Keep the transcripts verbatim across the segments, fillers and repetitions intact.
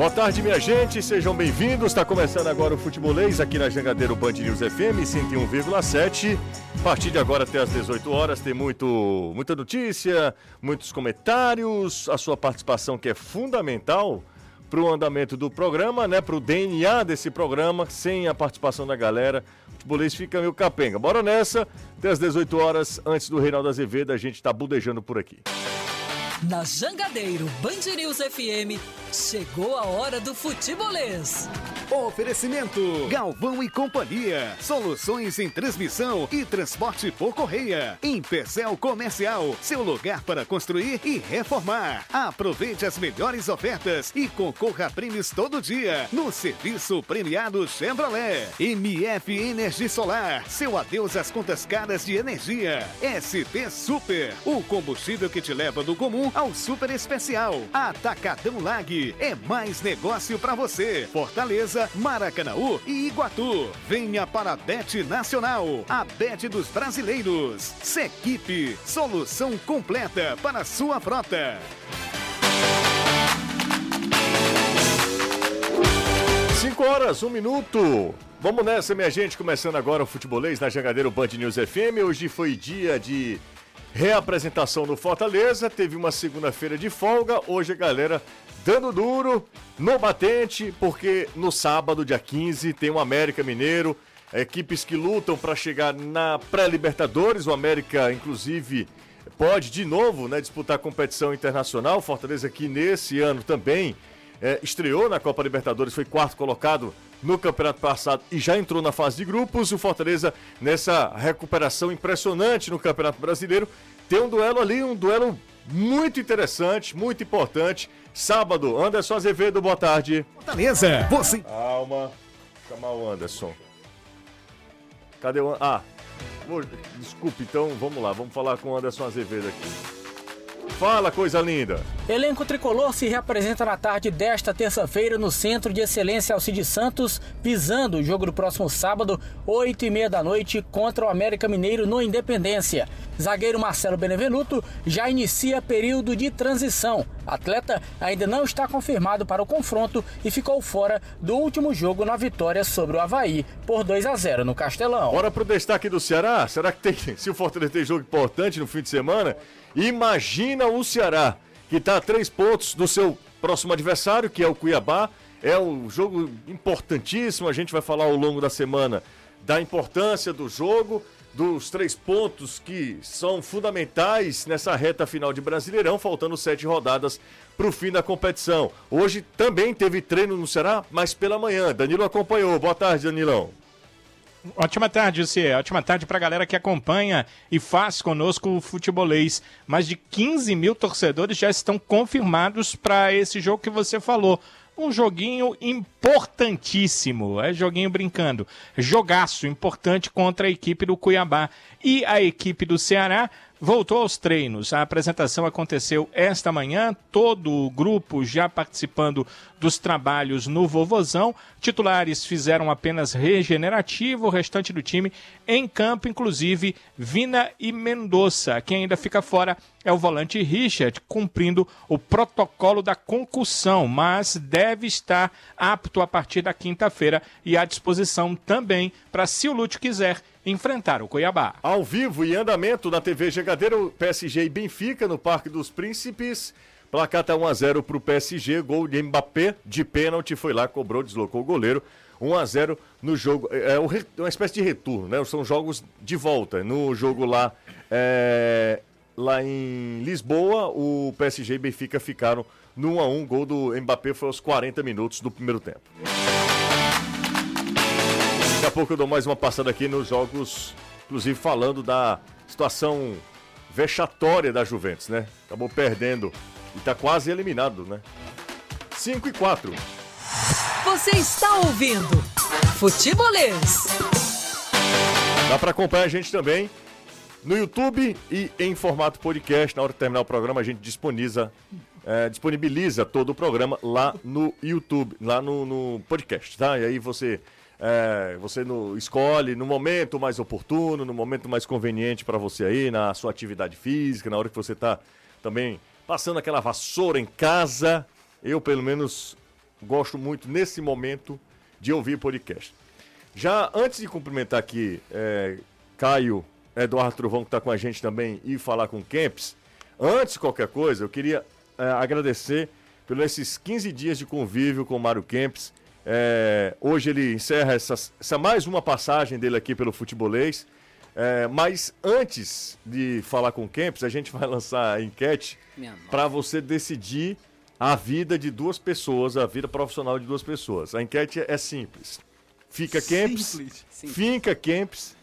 Boa tarde, minha gente, sejam bem-vindos. Está começando agora o Futebolês aqui na Jangadeiro Band News F M cento e um vírgula sete. A partir de agora até às dezoito horas tem muito, muita notícia, muitos comentários, a sua participação que é fundamental para o andamento do programa, né? Para o D N A desse programa. Sem a participação da galera, o Futebolês fica meio capenga. Bora nessa, até às dezoito horas, antes do Reinaldo Azevedo, a gente está budejando por aqui. Na Jangadeiro Band News F M, chegou a hora do Futebolês. Oferecimento Galvão e Companhia, soluções em transmissão e transporte por correia. Empecel Comercial, seu lugar para construir e reformar. Aproveite as melhores ofertas e concorra a prêmios todo dia no serviço premiado Chevrolet. M F Energia Solar, seu adeus às contas caras de energia. S T Super, o combustível que te leva do comum ao super especial. Atacadão Lag, é mais negócio para você. Fortaleza, Maracanaú e Iguatu. Venha para a Bet Nacional, a Bet dos brasileiros. Sequipe, solução completa para a sua frota. cinco horas, um minuto. Vamos nessa, minha gente, começando agora o Futebolês na Jangadeiro Band News F M. Hoje foi dia de reapresentação no Fortaleza, teve uma segunda-feira de folga, hoje a galera dando duro, no batente, porque no sábado, dia quinze, tem o América Mineiro, equipes que lutam para chegar na pré-Libertadores. O América, inclusive, pode de novo, né, disputar competição internacional. O Fortaleza, que nesse ano também é, estreou na Copa Libertadores, foi quarto colocado no campeonato passado e já entrou na fase de grupos. O Fortaleza, nessa recuperação impressionante no Campeonato Brasileiro, tem um duelo ali, um duelo muito interessante, muito importante. Sábado, Anderson Azevedo, boa tarde. Fortaleza, você... Calma, vou chamar o Anderson. Cadê o... Ah, vou... desculpe, então vamos lá, vamos falar com o Anderson Azevedo aqui. Fala, coisa linda! Elenco tricolor se reapresenta na tarde desta terça-feira no Centro de Excelência Alcides Santos, visando o jogo do próximo sábado, oito e meia da noite, contra o América Mineiro no Independência. Zagueiro Marcelo Benevenuto já inicia período de transição. Atleta ainda não está confirmado para o confronto e ficou fora do último jogo na vitória sobre o Avaí por dois a zero no Castelão. Bora pro destaque do Ceará. Será que tem, se o Fortaleza tem jogo importante no fim de semana? Imagina o Ceará, que está a três pontos do seu próximo adversário, que é o Cuiabá. É um jogo importantíssimo, a gente vai falar ao longo da semana da importância do jogo, dos três pontos que são fundamentais nessa reta final de Brasileirão, faltando sete rodadas para o fim da competição. Hoje também teve treino no Ceará, mas pela manhã. Danilo acompanhou. Boa tarde, Danilão. Ótima tarde, Cê. Ótima tarde pra galera que acompanha e faz conosco o Futebolês. Mais de quinze mil torcedores já estão confirmados para esse jogo que você falou. Um joguinho importantíssimo, é joguinho brincando, jogaço importante contra a equipe do Cuiabá. E a equipe do Ceará voltou aos treinos, a apresentação aconteceu esta manhã, todo o grupo já participando dos trabalhos no Vovozão, titulares fizeram apenas regenerativo, o restante do time em campo, inclusive Vina e Mendonça. Quem ainda fica fora é o volante Richard, cumprindo o protocolo da concussão, mas deve estar apto a partir da quinta-feira e à disposição também para, se o Lúcio quiser, enfrentar o Cuiabá. Ao vivo e em andamento na T V Jangadeiro, P S G e Benfica no Parque dos Príncipes. Placar tá um a zero para o P S G, gol de Mbappé de pênalti, foi lá, cobrou, deslocou o goleiro. um a zero no jogo, é uma espécie de retorno, né? São jogos de volta. No jogo lá, é... lá em Lisboa, o P S G e Benfica ficaram no um a um, gol do Mbappé foi aos quarenta minutos do primeiro tempo. Daqui a pouco eu dou mais uma passada aqui nos jogos, inclusive falando da situação vexatória da Juventus, né? Acabou perdendo e tá quase eliminado, né? cinco e quatro. Você está ouvindo Futebolês. Dá pra acompanhar a gente também no YouTube e em formato podcast. Na hora de terminar o programa, a gente disponibiliza, é, disponibiliza todo o programa lá no YouTube, lá no, no podcast, tá? E aí você... É, você no, escolhe no momento mais oportuno, no momento mais conveniente para você aí, na sua atividade física, na hora que você tá também passando aquela vassoura em casa. Eu, pelo menos, Gosto muito, nesse momento, de ouvir podcast. Já antes de cumprimentar aqui é, Caio Eduardo Trovão, que está com a gente também, e falar com o Kempes, antes de qualquer coisa, eu queria é, agradecer pelos esses quinze dias de convívio com o Mário Kempes. É, hoje ele encerra essa, essa mais uma passagem dele aqui pelo Futebolês. É, mas antes de falar com o Kempes, a gente vai lançar a enquete para você decidir a vida de duas pessoas, a vida profissional de duas pessoas. A enquete é simples. Fica simples. Kempes, simples. Finca Kempes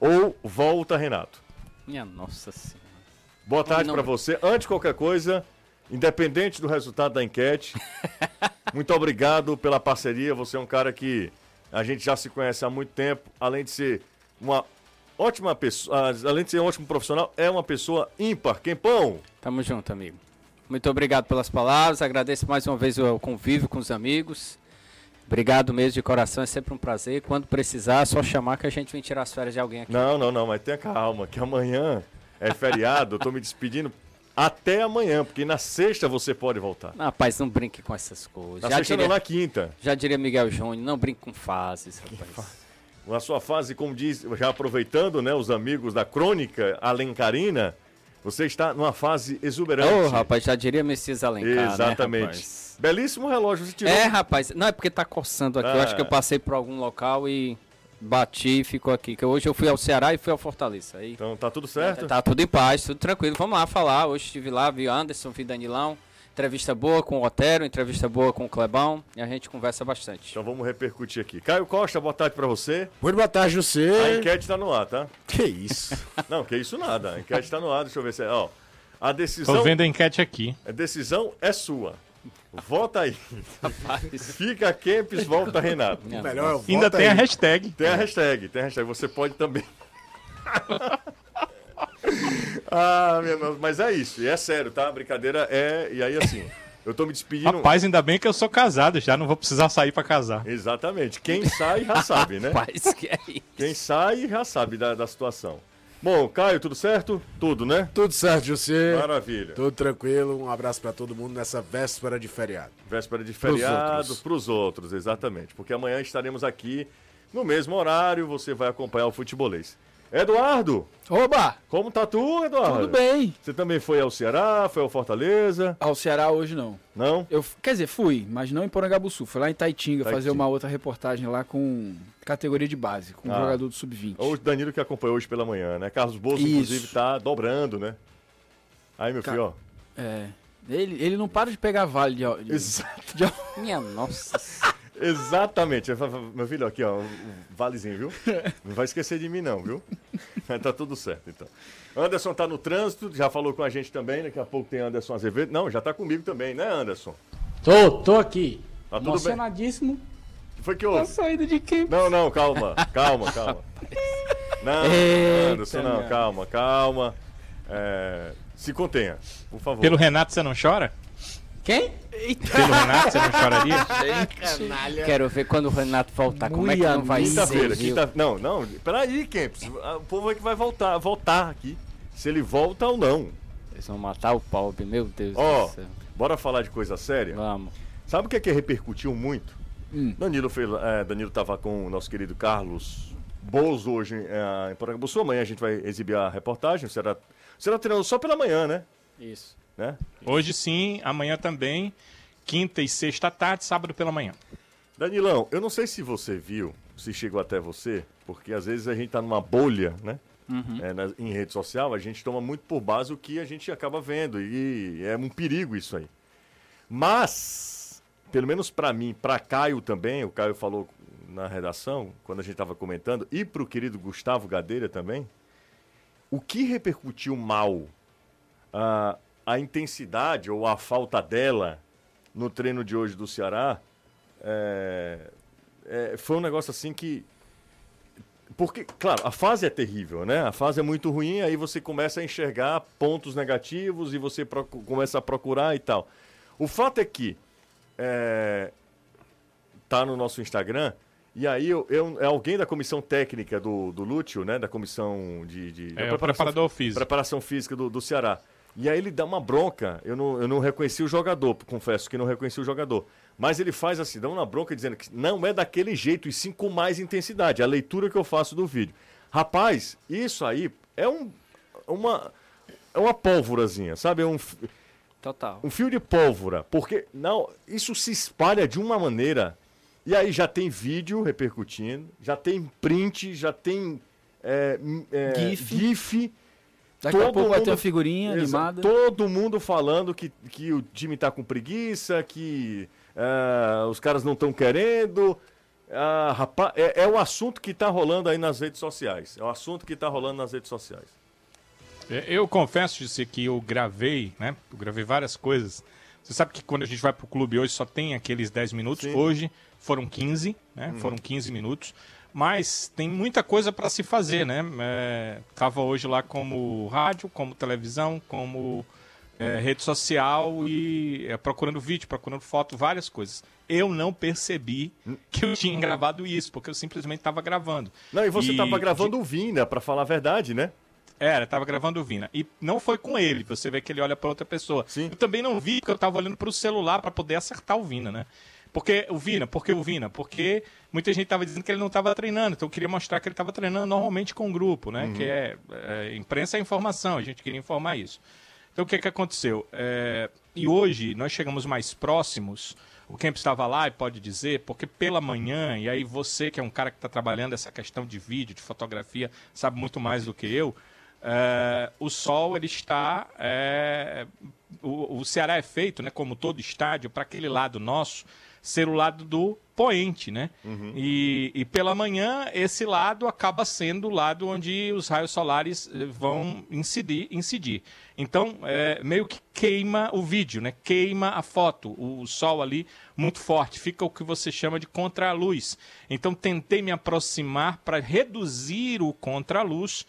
ou volta Renato? Minha nossa senhora. Boa tarde para você. Antes de qualquer coisa, independente do resultado da enquete, muito obrigado pela parceria. Você é um cara que a gente já se conhece há muito tempo, além de ser uma... ótima pessoa, além de ser um ótimo profissional, é uma pessoa ímpar. Kempão! Tamo junto, amigo. Muito obrigado pelas palavras, agradeço mais uma vez o convívio com os amigos. Obrigado mesmo de coração, é sempre um prazer. Quando precisar, é só chamar que a gente vem tirar as férias de alguém aqui. Não, não, não, mas tenha calma, que amanhã é feriado, eu tô me despedindo até amanhã, porque na sexta você pode voltar. Não, rapaz, não brinque com essas coisas. Na já sexta diria, não, na quinta. Já diria Miguel Júnior, não brinque com fases, rapaz. Na sua fase, como diz, já aproveitando, né, os amigos da crônica alencarina, você está numa fase exuberante. Ô, oh, rapaz, já diria Messias Alencar. Exatamente. Né, belíssimo relógio você tirou. É, rapaz, não é porque tá coçando aqui. Ah. Eu acho que eu passei por algum local e bati e ficou aqui. Que hoje eu fui ao Ceará e fui ao Fortaleza. E... então tá tudo certo? Tá, tá tudo em paz, tudo tranquilo. Vamos lá falar. Hoje estive lá, vi Anderson, vi Danilão. Entrevista boa com o Otero, entrevista boa com o Clebão, e a gente conversa bastante. Então vamos repercutir aqui. Caio Costa, boa tarde pra você. Muito boa tarde, José. A enquete tá no ar, tá? Que isso? Não, que isso nada. A enquete tá no ar, deixa eu ver se é. Ó, a decisão... tô vendo a enquete aqui. A decisão é sua. Vota aí. Rapaz. Fica Kempes, volta Renato. O melhor é o ainda tem aí. A hashtag. Tem a hashtag, tem a hashtag. Você pode também. Ah, meu Deus, mas é isso, e é sério, tá? A brincadeira é, e aí assim, eu tô me despedindo... Rapaz, ainda bem que eu sou casado já, não vou precisar sair pra casar. Exatamente, quem sai já sabe, né? Rapaz, que é isso? Quem sai já sabe da, da situação. Bom, Caio, tudo certo? Tudo, né? Tudo certo, José. Maravilha. Tudo tranquilo, um abraço pra todo mundo nessa véspera de feriado. Véspera de feriado, pros outros, pros outros exatamente, porque amanhã estaremos aqui no mesmo horário, você vai acompanhar o Futebolês. Eduardo! Oba! Como tá tu, Eduardo? Tudo bem. Você também foi ao Ceará, foi ao Fortaleza? Ao Ceará hoje não. Não? Eu, quer dizer, fui, mas não em Porangabuçu. Fui lá em Taitinga, Taitinga fazer uma outra reportagem lá com categoria de base, com ah. um jogador do sub vinte. O Danilo que acompanhou hoje pela manhã, né? Carlos Bolso, isso, inclusive, tá dobrando, né? Aí, meu Ca... filho, ó. É. Ele, ele não para de pegar vale de... de... exato. De... minha nossa. Exatamente, meu filho, aqui ó, um valezinho, viu? Não vai esquecer de mim não, viu? Tá tudo certo, então. Anderson tá no trânsito, já falou com a gente também, daqui a pouco tem Anderson Azevedo. Não, já tá comigo também, né, Anderson? Tô, tô aqui. Tá tudo emocionadíssimo. Bem? Que foi que houve? A saída de quem? Não, não, calma, calma, calma. Não, eita, Anderson, não, meu. calma, calma. É, se contenha, por favor. Pelo Renato você não chora? Quem? Eita. Pelo Renato, você não choraria? Gente, quero ver quando o Renato voltar, como é que não vai quinta ser, quinta... Não, não, peraí, Kempes, o povo é que vai voltar, voltar aqui, se ele volta ou não. Eles vão matar o pobre, meu Deus oh, do céu. Bora falar de coisa séria? Vamos. Sabe o que é que repercutiu muito? Hum. Danilo, fez, é, Danilo tava com o nosso querido Carlos Bozo hoje é, em Porangabuçu, amanhã a gente vai exibir a reportagem, será, será treinando só pela manhã, né? Isso. Né? Hoje sim, amanhã também, quinta e sexta à tarde, sábado pela manhã. Danilão, eu não sei se você viu, se chegou até você, porque às vezes a gente tá numa bolha, né? Uhum. É, na, em rede social, a gente toma muito por base o que a gente acaba vendo, e é um perigo isso aí. Mas, pelo menos para mim, para Caio também, o Caio falou na redação, quando a gente tava comentando, e pro querido Gustavo Gadeira também, o que repercutiu mal a... Uh, a intensidade ou a falta dela no treino de hoje do Ceará é, é, foi um negócio assim que... porque, claro, a fase é terrível, né? A fase é muito ruim, aí você começa a enxergar pontos negativos e você procu- começa a procurar e tal. O fato é que é, tá no nosso Instagram e aí eu, eu, é alguém da comissão técnica do, do Lúcio, né? Da comissão de... de é, da o preparador físico. Preparação física do, do Ceará. E aí ele dá uma bronca, eu não, eu não reconheci o jogador, confesso que não reconheci o jogador, mas ele faz assim, dá uma bronca dizendo que não é daquele jeito, e sim com mais intensidade. A leitura que eu faço do vídeo. Rapaz, isso aí é um, uma, é uma pólvorazinha, sabe? É um, total. Um fio de pólvora, porque não, isso se espalha de uma maneira... E aí já tem vídeo repercutindo, já tem print, já tem é, é, GIF. GIF. Daqui todo a pouco mundo, vai ter uma figurinha animada. Todo mundo falando que, que o time tá com preguiça, que uh, os caras não estão querendo. Uh, rapaz, é, é o assunto que tá rolando aí nas redes sociais. É o assunto que tá rolando nas redes sociais. Eu confesso, Gissi, que eu gravei, né? Eu gravei várias coisas. Você sabe que quando a gente vai pro clube hoje só tem aqueles dez minutos. Sim. Hoje foram quinze, né? Hum. Foram quinze minutos. Mas tem muita coisa para se fazer, né? É, tava hoje lá como rádio, como televisão, como é, rede social e é, procurando vídeo, procurando foto, várias coisas. Eu não percebi que eu tinha gravado isso, porque eu simplesmente estava gravando. Não, e você estava gravando de... o Vina, para falar a verdade, né? Era, tava gravando o Vina. E não foi com ele, você vê que ele olha para outra pessoa. Sim. Eu também não vi, porque eu tava olhando para o celular para poder acertar o Vina, né? Porque o Vina, porque o Vina, porque muita gente tava dizendo que ele não tava treinando, então eu queria mostrar que ele tava treinando normalmente com o grupo, né? Uhum. Que é, é imprensa é informação, a gente queria informar isso. Então o que que aconteceu? É, e hoje nós chegamos mais próximos, o Kempes estava lá e pode dizer, porque pela manhã, e aí você que é um cara que está trabalhando essa questão de vídeo, de fotografia, sabe muito mais do que eu, é, o sol ele está... É, o, o Ceará é feito, né, como todo estádio, para aquele lado nosso, ser o lado do poente, né? Uhum. E, e pela manhã, esse lado acaba sendo o lado onde os raios solares vão incidir. incidir. Então, é, meio que queima o vídeo, né? Queima a foto, o sol ali muito forte. Fica o que você chama de contraluz. Então, tentei me aproximar para reduzir o contraluz.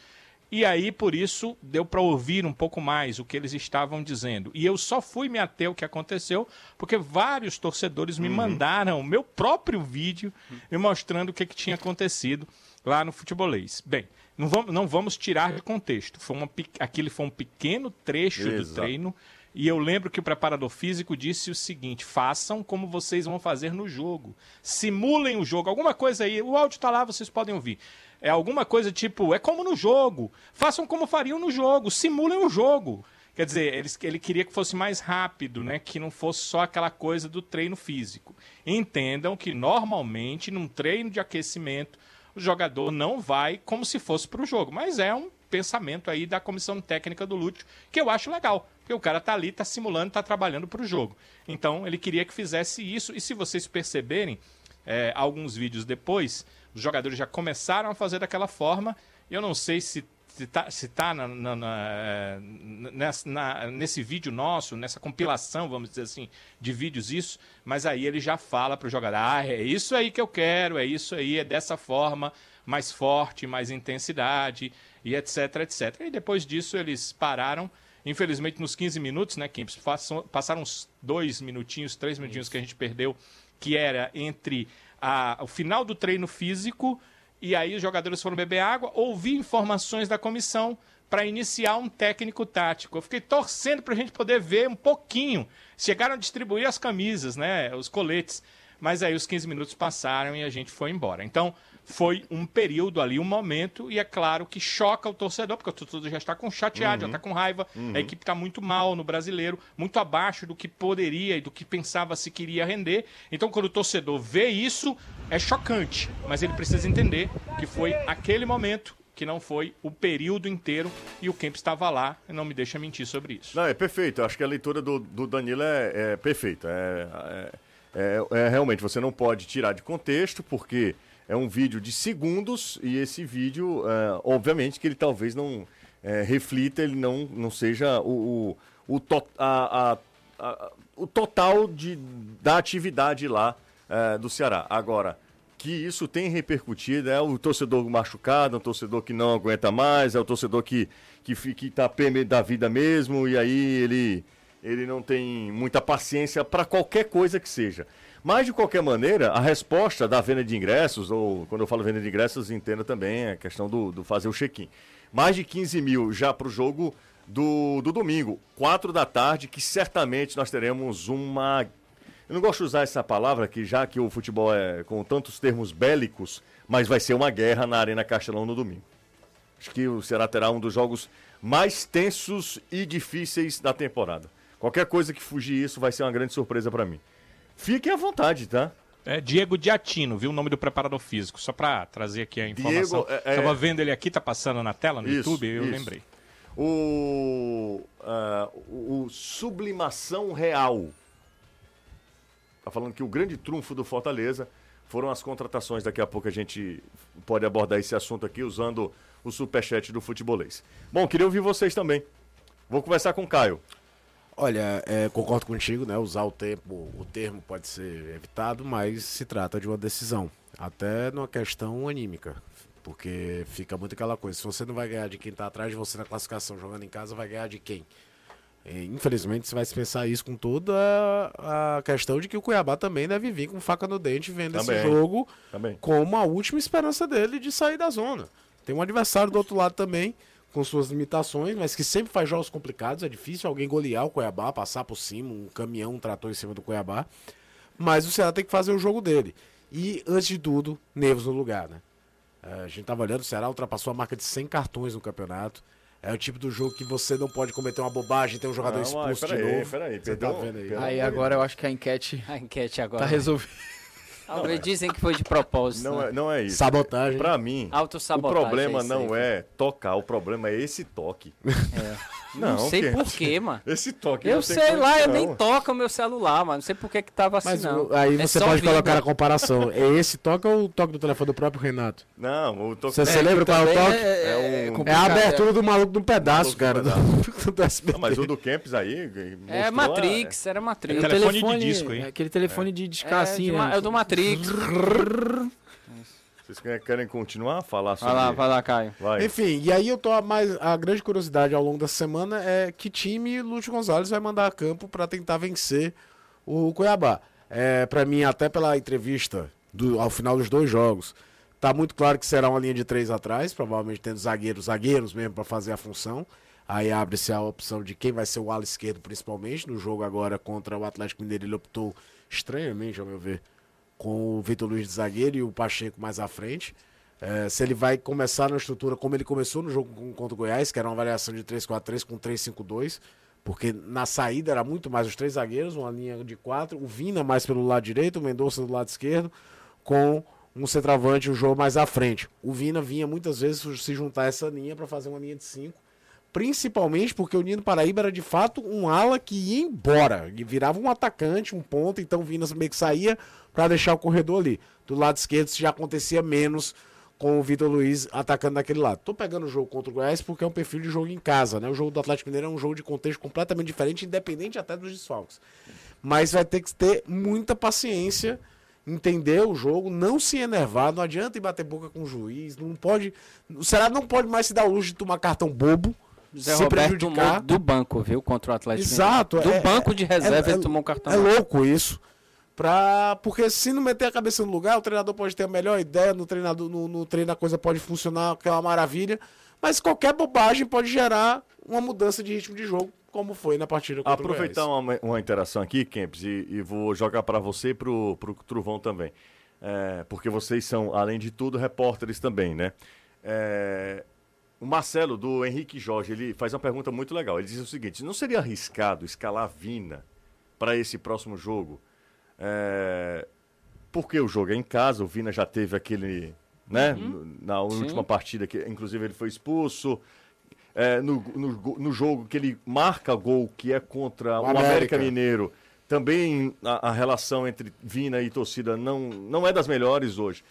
E aí, por isso, deu para ouvir um pouco mais o que eles estavam dizendo. E eu só fui me ater ao que aconteceu, porque vários torcedores me uhum. mandaram o meu próprio vídeo me mostrando o que, que tinha acontecido lá no Futebolês. Bem, não vamos, não vamos tirar de contexto. Foi uma, aquele foi um pequeno trecho Exato. Do treino. E eu lembro que o preparador físico disse o seguinte, façam como vocês vão fazer no jogo. Simulem o jogo. Alguma coisa aí, o áudio está lá, vocês podem ouvir. É alguma coisa tipo, é como no jogo, façam como fariam no jogo, simulem o jogo. Quer dizer, ele, ele queria que fosse mais rápido, né? Que não fosse só aquela coisa do treino físico. Entendam que normalmente num treino de aquecimento o jogador não vai como se fosse para o jogo, mas é um pensamento aí da comissão técnica do Lúcio, que eu acho legal, porque o cara tá ali, tá simulando, tá trabalhando para o jogo. Então ele queria que fizesse isso, e se vocês perceberem, é, alguns vídeos depois... Os jogadores já começaram a fazer daquela forma. Eu não sei se está se tá na, na, na, nessa, na, nesse vídeo nosso, nessa compilação, vamos dizer assim, de vídeos isso, mas aí ele já fala para o jogador, ah, é isso aí que eu quero, é isso aí, é dessa forma, mais forte, mais intensidade, e etc, etcétera. E depois disso eles pararam, infelizmente nos quinze minutos, né, Kempes, passaram uns dois minutinhos, três minutinhos que a gente perdeu, que era entre... A, o final do treino físico, e aí os jogadores foram beber água, ouvir informações da comissão para iniciar um técnico tático. Eu fiquei torcendo para a gente poder ver um pouquinho. Chegaram a distribuir as camisas, né, os coletes, mas aí os quinze minutos passaram e a gente foi embora. Então, foi um período ali, um momento, e é claro que choca o torcedor, porque o torcedor já está com chateado, uhum. já está com raiva, uhum. a equipe está muito mal no brasileiro, muito abaixo do que poderia e do que pensava se queria render. Então, quando o torcedor vê isso, é chocante, mas ele precisa entender que foi aquele momento, que não foi o período inteiro, e o Kempes estava lá, não me deixa mentir sobre isso. Não, é perfeito, acho que a leitura do, do Danilo é, é perfeita, é, é, é, é, realmente, você não pode tirar de contexto, porque... É um vídeo de segundos e esse vídeo, é, obviamente, que ele talvez não é, reflita, ele não, não seja o, o, o, to, a, a, a, o total de, da atividade lá é, do Ceará. Agora, que isso tem repercutido, é o torcedor machucado, é o torcedor que não aguenta mais, é o torcedor que está pêmeda da vida mesmo, e aí ele, ele não tem muita paciência para qualquer coisa que seja. Mas, de qualquer maneira, a resposta da venda de ingressos, ou quando eu falo venda de ingressos, entenda também a questão do, do fazer o check-in. Mais de quinze mil já para o jogo do, do domingo, quatro da tarde, que certamente nós teremos uma Eu não gosto de usar essa palavra aqui, já que o futebol é com tantos termos bélicos, mas vai ser uma guerra na Arena Castelão no domingo. Acho que o Ceará terá um dos jogos mais tensos e difíceis da temporada. Qualquer coisa que fugir isso vai ser uma grande surpresa pra mim. Fiquem à vontade, tá? É Diego Diatino, viu o nome do preparador físico, só pra trazer aqui a informação. Diego, é, Tava é... vendo ele aqui, tá passando na tela no isso, YouTube, eu isso. lembrei. O, uh, o Sublimação Real tá falando que o grande trunfo do Fortaleza foram as contratações. Daqui a pouco a gente pode abordar esse assunto aqui usando o superchat do Futebolês. Bom, queria ouvir vocês também. Vou conversar com o Caio. Olha, é, concordo contigo, né? Usar o tempo, o termo pode ser evitado, mas se trata de uma decisão, até numa questão anímica, porque fica muito aquela coisa, se você não vai ganhar de quem está atrás de você na classificação, jogando em casa, vai ganhar de quem? E, infelizmente, você vai se pensar isso com toda a questão de que o Cuiabá também deve vir com faca no dente, vendo também, esse jogo também como a última esperança dele de sair da zona. Tem um adversário do outro lado também, com suas limitações, mas que sempre faz jogos complicados. É difícil alguém golear o Cuiabá, passar por cima, um caminhão, um trator em cima do Cuiabá, mas o Ceará tem que fazer o jogo dele, e antes de tudo, nervos no lugar, né? A gente estava olhando, o Ceará ultrapassou a marca de cem cartões no campeonato. É o tipo do jogo que você não pode cometer uma bobagem, ter um jogador não, expulso de aí, novo. Peraí, peraí, tá vendo aí? Aí agora eu acho que a enquete, a enquete agora tá resolvida. Talvez é. dizem que foi de propósito. Não, né? é, não é isso. Sabotagem. Pra mim, autossabotagem, o problema é não é tocar, o problema é esse toque. É. Não, não sei por quê, mano. Esse toque. Eu sei lá, não. eu nem toco o meu celular, mano. Não sei por que que tava assim, mas, não. Aí é você pode vida. colocar a comparação. É esse toque ou o toque do telefone do próprio Renato? Não, o toque... Você se é, lembra qual é o toque? É, é, um... é a abertura é. do maluco do pedaço, cara. Do pedaço. Do S B T. Não, mas o do Kempes aí... É Matrix, a... era Matrix. É o telefone, telefone de disco, hein? É aquele telefone é. de discar, é, assim, né? É o do Matrix. Vocês querem continuar a falar sobre... Vai lá, vai lá, Caio. Vai. Enfim, e aí eu tô... mais a grande curiosidade ao longo da semana é que time Lúcio Gonçalves vai mandar a campo para tentar vencer o Cuiabá. É, para mim, até pela entrevista do, ao final dos dois jogos, tá muito claro que será uma linha de três atrás, provavelmente tendo zagueiros, zagueiros mesmo para fazer a função. Aí abre-se a opção de quem vai ser o ala esquerdo, principalmente. No jogo agora contra o Atlético Mineiro, ele optou estranhamente, ao meu ver, com o Vitor Luiz de zagueiro e o Pacheco mais à frente. É, se ele vai começar na estrutura como ele começou no jogo contra o Goiás, que era uma variação de três quatro três com três cinco dois, porque na saída era muito mais os três zagueiros, uma linha de quatro, o Vina mais pelo lado direito, o Mendonça do lado esquerdo, com um centroavante e um jogo mais à frente. O Vina vinha muitas vezes se juntar a essa linha para fazer uma linha de cinco, principalmente porque o Nino Paraíba era de fato um ala que ia embora, e virava um atacante, um ponta, então o Vina meio que saía para deixar o corredor ali. Do lado esquerdo isso já acontecia menos, com o Vitor Luiz atacando daquele lado. Tô pegando o jogo contra o Goiás porque é um perfil de jogo em casa, né? O jogo do Atlético Mineiro é um jogo de contexto completamente diferente, independente até dos desfalques. Mas vai ter que ter muita paciência, entender o jogo, não se enervar, não adianta ir bater boca com o juiz, não pode... O Ceará não pode mais se dar o luxo de tomar cartão bobo, Zé se Roberto prejudicar. Do banco, viu? Contra o Atlético Mineiro. Exato. Do é, banco de reserva é, ele é, tomou um cartão. É louco isso. Pra... Porque se não meter a cabeça no lugar, o treinador pode ter a melhor ideia, no, treinador, no, no treino a coisa pode funcionar, que é uma maravilha, mas qualquer bobagem pode gerar uma mudança de ritmo de jogo, como foi na partida contra o Goiás. Aproveitar uma, uma interação aqui, Kempes, e, e vou jogar para você e pro, pro Trovão também, é, porque vocês são, além de tudo, repórteres também, né? É, o Marcelo, do Henrique Jorge, ele faz uma pergunta muito legal, ele diz o seguinte: não seria arriscado escalar Vina para esse próximo jogo? É, porque o jogo é em casa, o Vina já teve aquele, né, uhum. na última Sim. partida, que inclusive ele foi expulso, é, no, no, no jogo que ele marca gol, que é contra o, o América. América Mineiro, também a, a relação entre Vina e torcida não, não é das melhores hoje.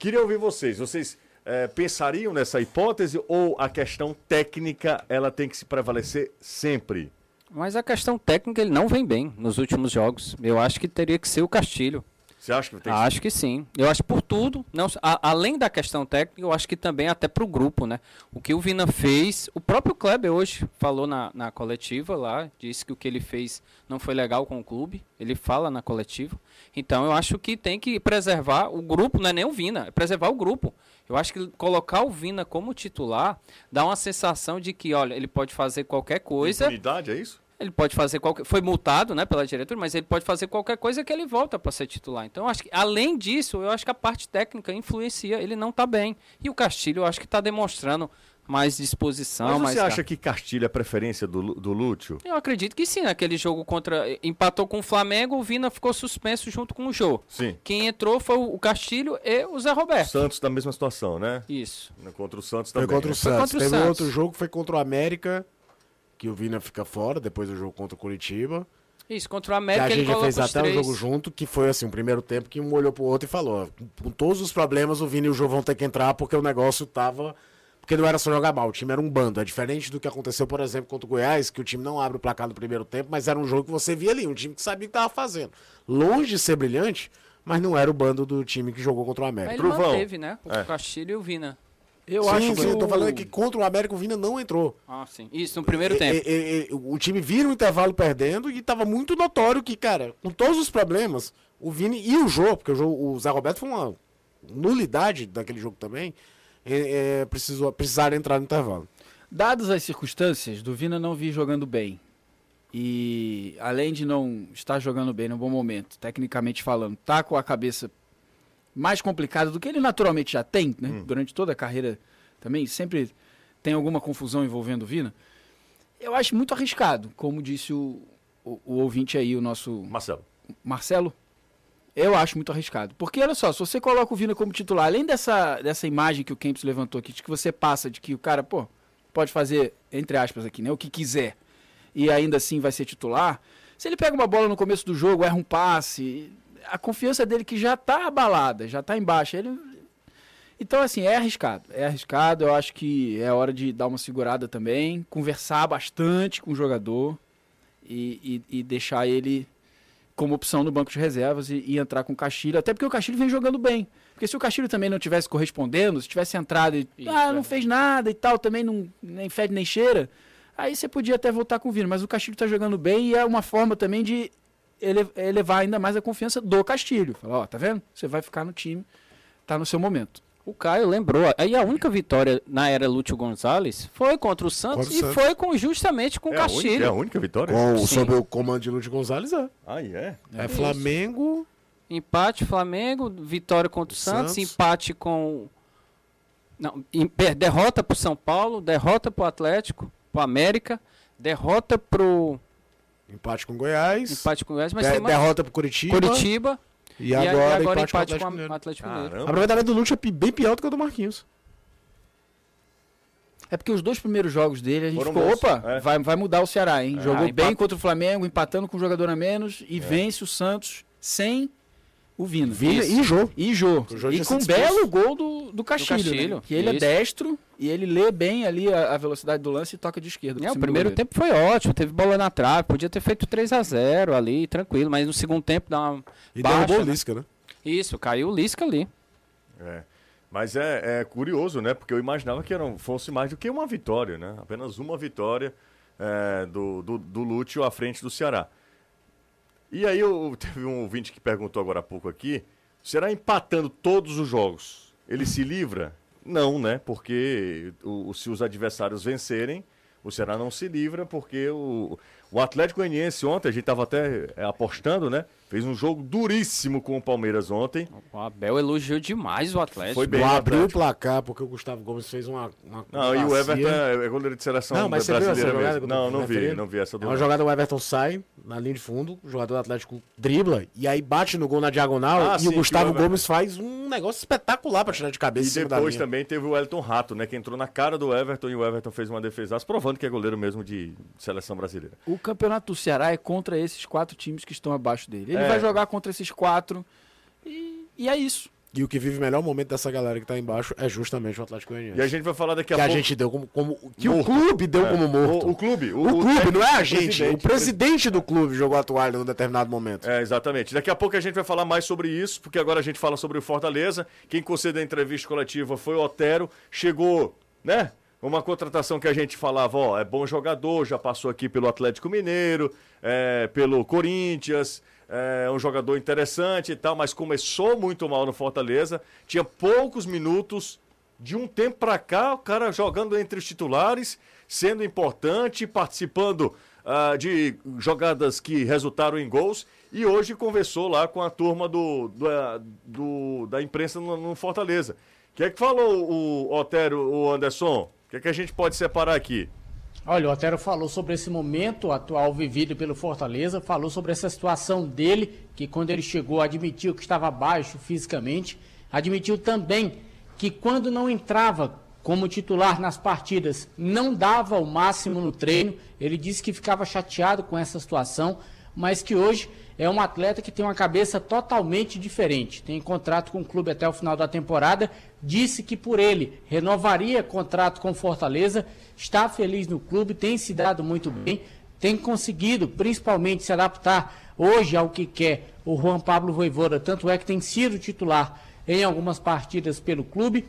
Queria ouvir vocês, vocês é, pensariam nessa hipótese ou a questão técnica ela tem que se prevalecer sempre? Mas a questão técnica, ele não vem bem nos últimos jogos. Eu acho que teria que ser o Castilho. Você acha que tem que ser? Acho que sim. Eu acho por tudo. Não, a, além da questão técnica, eu acho que também até pro grupo, né? O que o Vina fez... O próprio Kleber hoje falou na, na coletiva lá, disse que o que ele fez não foi legal com o clube. Ele fala na coletiva. Então, eu acho que tem que preservar o grupo, não é nem o Vina, é preservar o grupo. Eu acho que colocar o Vina como titular dá uma sensação de que, olha, ele pode fazer qualquer coisa. Impunidade, é isso? Ele pode fazer qualquer... Foi multado, né, pela diretoria, mas ele pode fazer qualquer coisa que ele volta para ser titular. Então, acho que, além disso, eu acho que a parte técnica influencia. Ele não está bem. E o Castilho, eu acho que está demonstrando mais disposição. Mas mais você acha que Castilho é preferência do, do Lúcio? Eu acredito que sim. Naquele jogo contra... Empatou com o Flamengo, o Vina ficou suspenso junto com o Jô. Sim. Quem entrou foi o Castilho e o Zé Roberto. O Santos da mesma situação, né? Isso. Contra o Santos também. Foi contra o Santos. Contra o Teve Santos. Outro jogo, foi contra o América... que o Vina fica fora, depois do jogo contra o Curitiba. Isso, contra o América, que a gente já fez até um jogo junto, que foi assim, o primeiro tempo que um olhou pro outro e falou, com todos os problemas o Vina e o João vão ter que entrar, porque o negócio tava... Porque não era só jogar mal, o time era um bando. É diferente do que aconteceu, por exemplo, contra o Goiás, que o time não abre o placar no primeiro tempo, mas era um jogo que você via ali, um time que sabia o que tava fazendo. Longe de ser brilhante, mas não era o bando do time que jogou contra o América. Mas ele Trovão. manteve, né? O é. Castilho e o Vina. Eu sim, acho que sim, eu tô falando que contra o América o Vina não entrou. Ah, sim. Isso, no primeiro e, tempo. E, e, o time vira o intervalo perdendo e tava muito notório que, cara, com todos os problemas, o Vina e o Jô, porque o, Jô, o Zé Roberto foi uma nulidade daquele jogo também, é, é, precisou, precisaram entrar no intervalo. Dadas as circunstâncias, do Vina não vir jogando bem, e além de não estar jogando bem num bom momento, tecnicamente falando, tá com a cabeça... mais complicado do que ele naturalmente já tem, né? Hum. Durante toda a carreira também, sempre tem alguma confusão envolvendo o Vina. Eu acho muito arriscado, como disse o, o, o ouvinte aí, o nosso... Marcelo. Marcelo, eu acho muito arriscado. Porque, olha só, se você coloca o Vina como titular, além dessa, dessa imagem que o Kempis levantou aqui, de que você passa de que o cara, pô, pode fazer, entre aspas aqui, né, o que quiser, e ainda assim vai ser titular, se ele pega uma bola no começo do jogo, erra um passe... A confiança dele que já está abalada, já está embaixo. Ele... Então, assim, é arriscado. É arriscado, eu acho que é hora de dar uma segurada também, conversar bastante com o jogador e, e, e deixar ele como opção no banco de reservas e, e entrar com o Castilho, até porque o Castilho vem jogando bem. Porque se o Castilho também não tivesse correspondendo, se tivesse entrado e Isso, ah, não é. fez nada e tal, também não, nem fede nem cheira, aí você podia até voltar com o Vino. Mas o Castilho está jogando bem e é uma forma também de... elevar ainda mais a confiança do Castilho. Falar, ó, tá vendo? Você vai ficar no time, tá no seu momento. O Caio lembrou, aí a única vitória na era Lúcio Gonçalves foi contra o Santos contra e o Santos. foi com, justamente com é o Castilho. Única, é a única vitória? Com, sob o comando de Lúcio Gonçalves, é. Ah, yeah. é? É Flamengo... Empate, Flamengo, vitória contra o Santos, Santos. empate com... Não, imper... derrota pro São Paulo, derrota pro Atlético, pro América, derrota pro... Empate com o Goiás. Empate com o Goiás, mas de, tem mais... Derrota pro Curitiba. Curitiba. E, e agora, agora empate, empate com o Atlético, com a, Mineiro. Atlético Mineiro. O aproveitamento do Lúcio é bem pior do que o do Marquinhos. É porque os dois primeiros jogos dele, a gente Foram ficou, bons. opa, é. vai, vai mudar o Ceará, hein? É. Jogou ah, bem contra o Flamengo, empatando com um jogador a menos e é. vence o Santos sem o Vina. Vina e Jô. E Jô. E com um belo gol do, do Castilho. Do Castilho. Né? Que ele Isso. é destro. E ele lê bem ali a, a velocidade do lance e toca de esquerda. É, o primeiro tempo foi ótimo, teve bola na trave, podia ter feito três a zero ali, tranquilo, mas no segundo tempo dá uma E baixa, derrubou né? o Lisca, né? Isso, caiu o Lisca ali. É, mas é, é curioso, né? Porque eu imaginava que não fosse mais do que uma vitória, né? Apenas uma vitória é, do, do, do Lúcio à frente do Ceará. E aí eu, teve um ouvinte que perguntou agora há pouco aqui, será empatando todos os jogos, ele se livra? Não, né? Porque o, se os adversários vencerem, o Ceará não se livra, porque o, o Atlético Goianiense ontem, a gente estava até é, apostando, né? Fez um jogo duríssimo com o Palmeiras ontem. O Abel elogiou demais o Atlético. Foi bem. O abriu o placar, porque o Gustavo Gomes fez uma... uma não, e o Everton é goleiro de seleção não, mas brasileira você viu essa mesmo. Não, não vi, não vi essa do... É uma jogada, o Everton sai na linha de fundo, o jogador do Atlético dribla, e aí bate no gol na diagonal, ah, e sim, o Gustavo o Gomes faz um negócio espetacular pra tirar de cabeça. E depois também teve o Elton Rato, né, que entrou na cara do Everton, e o Everton fez uma defesaça, provando que é goleiro mesmo de seleção brasileira. O campeonato do Ceará é contra esses quatro times que estão abaixo dele. Ele é. vai jogar contra esses quatro e, e é isso. E o que vive o melhor momento dessa galera que tá embaixo é justamente o Atlético Goianiense. E a gente vai falar daqui a que pouco... Que a gente deu como... como que morto. o clube deu é. como morto. O, o clube. O, o clube, o, o, não é a gente. Presidente, o presidente do clube jogou a toalha num determinado momento. É, exatamente. Daqui a pouco a gente vai falar mais sobre isso, porque agora a gente fala sobre o Fortaleza. Quem concedeu a entrevista coletiva foi o Otero. Chegou, né? Uma contratação que a gente falava, ó, é bom jogador, já passou aqui pelo Atlético Mineiro, é, pelo Corinthians... É um jogador interessante e tal, mas começou muito mal no Fortaleza. Tinha poucos minutos. De um tempo pra cá, o cara jogando entre os titulares, sendo importante, participando uh, de jogadas que resultaram em gols, e hoje conversou lá com a turma do, do, do, da imprensa no, no Fortaleza. O que é que falou o Otério, o Anderson? O que é que a gente pode separar aqui? Olha, o Otério falou sobre esse momento atual vivido pelo Fortaleza, falou sobre essa situação dele, que quando ele chegou admitiu que estava baixo fisicamente, admitiu também que quando não entrava como titular nas partidas, não dava o máximo no treino, ele disse que ficava chateado com essa situação, mas que hoje é um atleta que tem uma cabeça totalmente diferente. Tem contrato com o clube até o final da temporada, disse que por ele renovaria contrato com Fortaleza, está feliz no clube, tem se dado muito bem, tem conseguido principalmente se adaptar hoje ao que quer o Juan Pablo Vojvoda, tanto é que tem sido titular em algumas partidas pelo clube.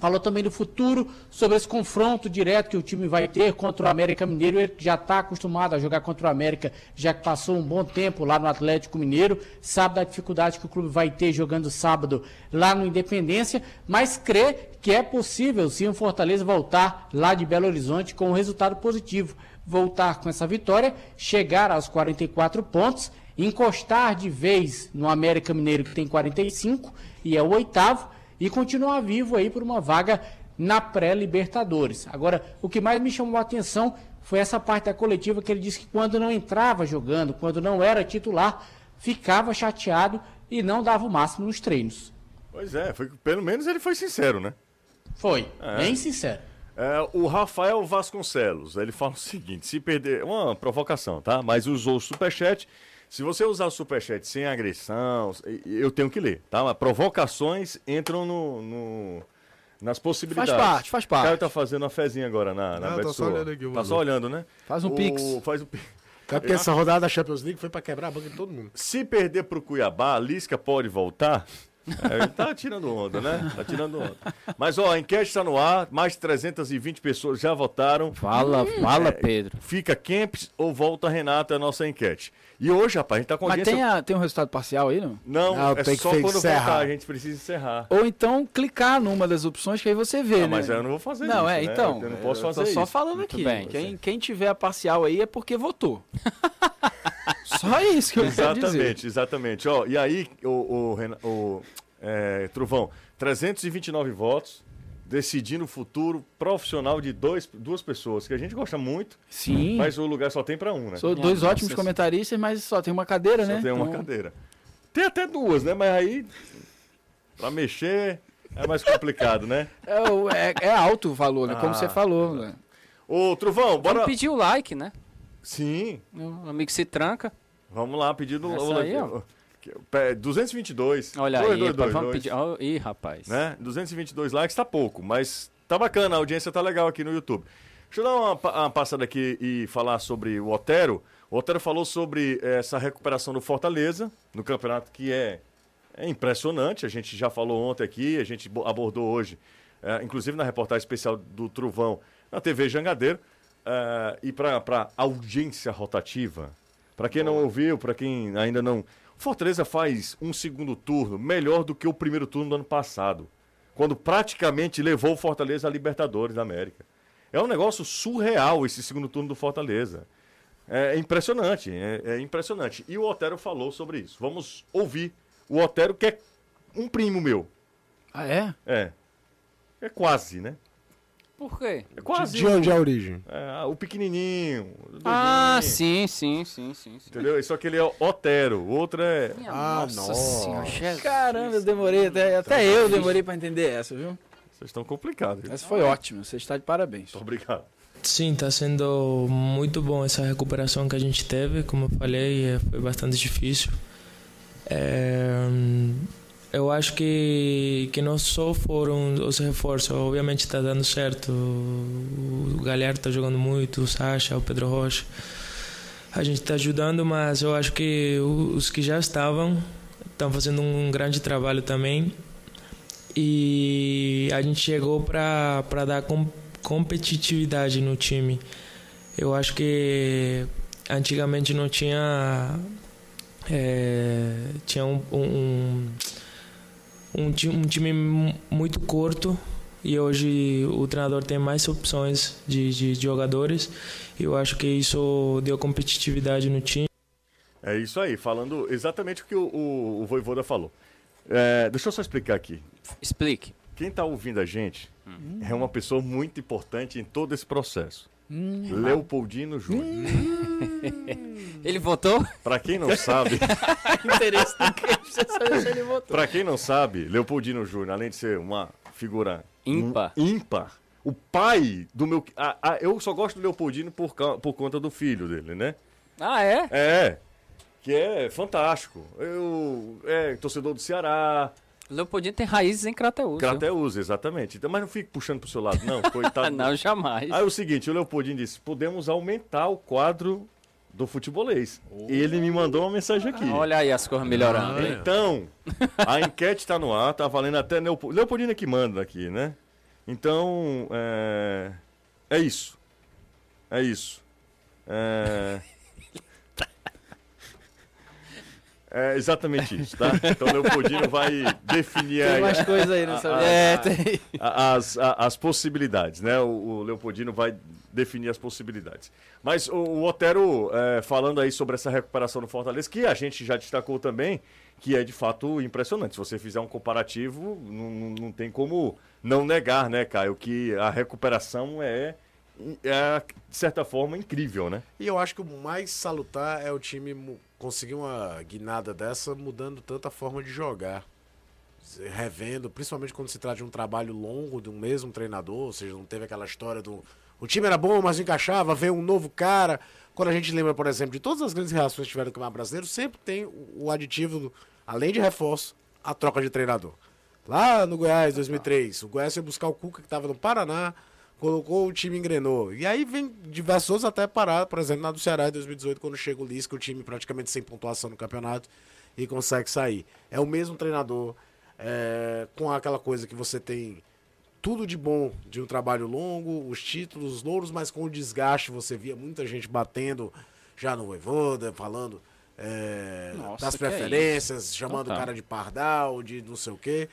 Falou também do futuro, sobre esse confronto direto que o time vai ter contra o América Mineiro. Ele já está acostumado a jogar contra o América, já que passou um bom tempo lá no Atlético Mineiro. Sabe da dificuldade que o clube vai ter jogando sábado lá no Independência, mas crê que é possível, sim, o Fortaleza voltar lá de Belo Horizonte com um resultado positivo. Voltar com essa vitória, chegar aos quarenta e quatro pontos, encostar de vez no América Mineiro, que tem quarenta e cinco, e é o oitavo, e continuar vivo aí por uma vaga na pré-Libertadores. Agora, o que mais me chamou a atenção foi essa parte da coletiva que ele disse que quando não entrava jogando, quando não era titular, ficava chateado e não dava o máximo nos treinos. Pois é, foi, pelo menos ele foi sincero, né? Foi, é. bem sincero. É, o Rafael Vasconcelos, ele fala o seguinte, se perder, uma provocação, tá? Mas usou o superchat. Se você usar o superchat sem agressão, eu tenho que ler, tá? Provocações entram no, no, nas possibilidades. Faz parte, faz parte. O Caio tá fazendo uma fezinha agora na, na ah, Betsoa. Tá só olhando aqui. Tá só olhando, né? Faz um o, pix. Faz um pix. Até porque essa rodada da Champions League foi pra quebrar a banca de todo mundo. Se perder pro Cuiabá, a Lisca pode voltar? É, ele tá tirando onda, né? Tá tirando onda. Mas, ó, a enquete tá no ar. Mais de trezentas e vinte pessoas já votaram. Fala, hum, fala, é, Pedro. Fica Kempes ou volta Renato, é a nossa enquete. E hoje, rapaz, a gente tá com audiência... Mas tem, a, tem um resultado parcial aí, não? Não, não é só quando encerrar. Voltar, a gente precisa encerrar. Ou então clicar numa das opções que aí você vê, ah, né? Mas eu não vou fazer não, isso, Não, é, né? então... Eu não posso fazer isso. Tô só falando aqui. Bem, quem, quem tiver a parcial aí é porque votou. Só isso que eu exatamente, quero dizer. Exatamente, exatamente. Ó, e aí, o, o, o é, Trovão, trezentos e vinte e nove votos, decidindo o futuro profissional de dois, duas pessoas, que a gente gosta muito, sim, mas o lugar só tem para um, né? São dois ah, ótimos comentaristas, mas só tem uma cadeira, só né? Só tem então... uma cadeira. Tem até duas, né? Mas aí, para mexer, é mais complicado, né? É, é, é alto o valor, né? Como ah, você falou, né? Ô, Trovão, bora... Vamos pedir o like, né? Sim. Meu amigo se tranca. Vamos lá, pedindo... duzentos e vinte e dois. Olha dois, aí, dois, dois, vamos dois. Pedir... Oh, ih, rapaz. Né? duzentos e vinte e dois likes tá pouco, mas tá bacana, a audiência tá legal aqui no YouTube. Deixa eu dar uma, uma passada aqui e falar sobre o Otério. O Otério falou sobre essa recuperação do Fortaleza, no campeonato que é, é impressionante. A gente já falou ontem aqui, a gente abordou hoje, é, inclusive na reportagem especial do Trovão, na T V Jangadeiro. Uh, e para audiência rotativa, para quem não ouviu, para quem ainda não... Fortaleza faz um segundo turno melhor do que o primeiro turno do ano passado, quando praticamente levou o Fortaleza à Libertadores da América. É um negócio surreal esse segundo turno do Fortaleza. É impressionante, é, é impressionante. E o Otério falou sobre isso. Vamos ouvir o Otério, que é um primo meu. Ah, é? É. É quase, né? Por quê? É quase de onde é a origem? É, o pequenininho. O ah, sim, sim, sim, sim, sim. Entendeu? Só que ele é Otério, o outro é... Minha ah, nossa senhora. Jesus. Caramba, eu demorei, até, até tá eu demorei pra entender essa, viu? Vocês estão complicados. Essa foi ah, ótima, você está de parabéns. Muito obrigado. Sim, tá sendo muito bom essa recuperação que a gente teve, como eu falei, foi bastante difícil. É... Eu acho que, que não só foram os reforços, obviamente está dando certo, o Galhardo está jogando muito, o Sasha, o Pedro Rocha, a gente está ajudando, mas eu acho que os que já estavam estão fazendo um grande trabalho também e a gente chegou para para dar com, competitividade no time. Eu acho que antigamente não tinha, é, tinha um... um, um Um time, um time muito curto e hoje o treinador tem mais opções de, de, de jogadores. Eu acho que isso deu competitividade no time. É isso aí, falando exatamente o que o, o, o Vojvoda falou. É, deixa eu só explicar aqui. Explique. Quem está ouvindo a gente hum. é uma pessoa muito importante em todo esse processo. Hum. Leopoldino Júnior. Hum. Ele votou? Para quem não sabe... Interesse do que ele votou. Para quem não sabe, Leopoldino Júnior, além de ser uma figura ímpar, um, ímpar o pai do meu... Ah, ah, eu só gosto do Leopoldino por, por conta do filho dele, né? Ah, é? É. Que é fantástico. Eu, é torcedor do Ceará. Leopoldino tem raízes em Crateús. Crateús, exatamente. Então, mas não fique puxando pro seu lado, não. Coitado. Não, jamais. Aí é o seguinte, o Leopoldino disse, podemos aumentar o quadro do futebolês. Oh. Ele me mandou uma mensagem aqui. Ah, olha aí as coisas melhorando. Ah, é. Então, a enquete tá no ar, tá valendo até... Leopoldino, Leopoldino é que manda aqui, né? Então, é... É isso. É isso. É... É exatamente isso, tá? Então o Leopoldino vai definir tem aí... Tem mais coisa aí, não sabe? É, tem. As, as, as possibilidades, né? O, o Leopoldino vai definir as possibilidades. Mas o, o Otero, é, falando aí sobre essa recuperação do Fortaleza, que a gente já destacou também, que é de fato impressionante. Se você fizer um comparativo, não, não tem como não negar, né, Caio? Que a recuperação é... é, de certa forma, incrível, né? E eu acho que o mais salutar é o time conseguir uma guinada dessa mudando tanta forma de jogar. Revendo, principalmente quando se trata de um trabalho longo de um mesmo treinador, ou seja, não teve aquela história do... O time era bom, mas não encaixava, veio um novo cara. Quando a gente lembra, por exemplo, de todas as grandes reações que tiveram no Campeonato Brasileiro, sempre tem o aditivo, além de reforço, a troca de treinador. Lá no Goiás, dois mil e três, o Goiás foi buscar o Cuca, que estava no Paraná, colocou, o time engrenou. E aí vem diversos outros até parar, por exemplo, na do Ceará em dois mil e dezoito, quando chega o Lisca, o time praticamente sem pontuação no campeonato e consegue sair. É o mesmo treinador, é, com aquela coisa que você tem tudo de bom de um trabalho longo, os títulos, os louros, mas com o desgaste você via muita gente batendo já no Vojvoda, falando é, Nossa, das preferências, é chamando então, tá. o cara de pardal, de não sei o quê.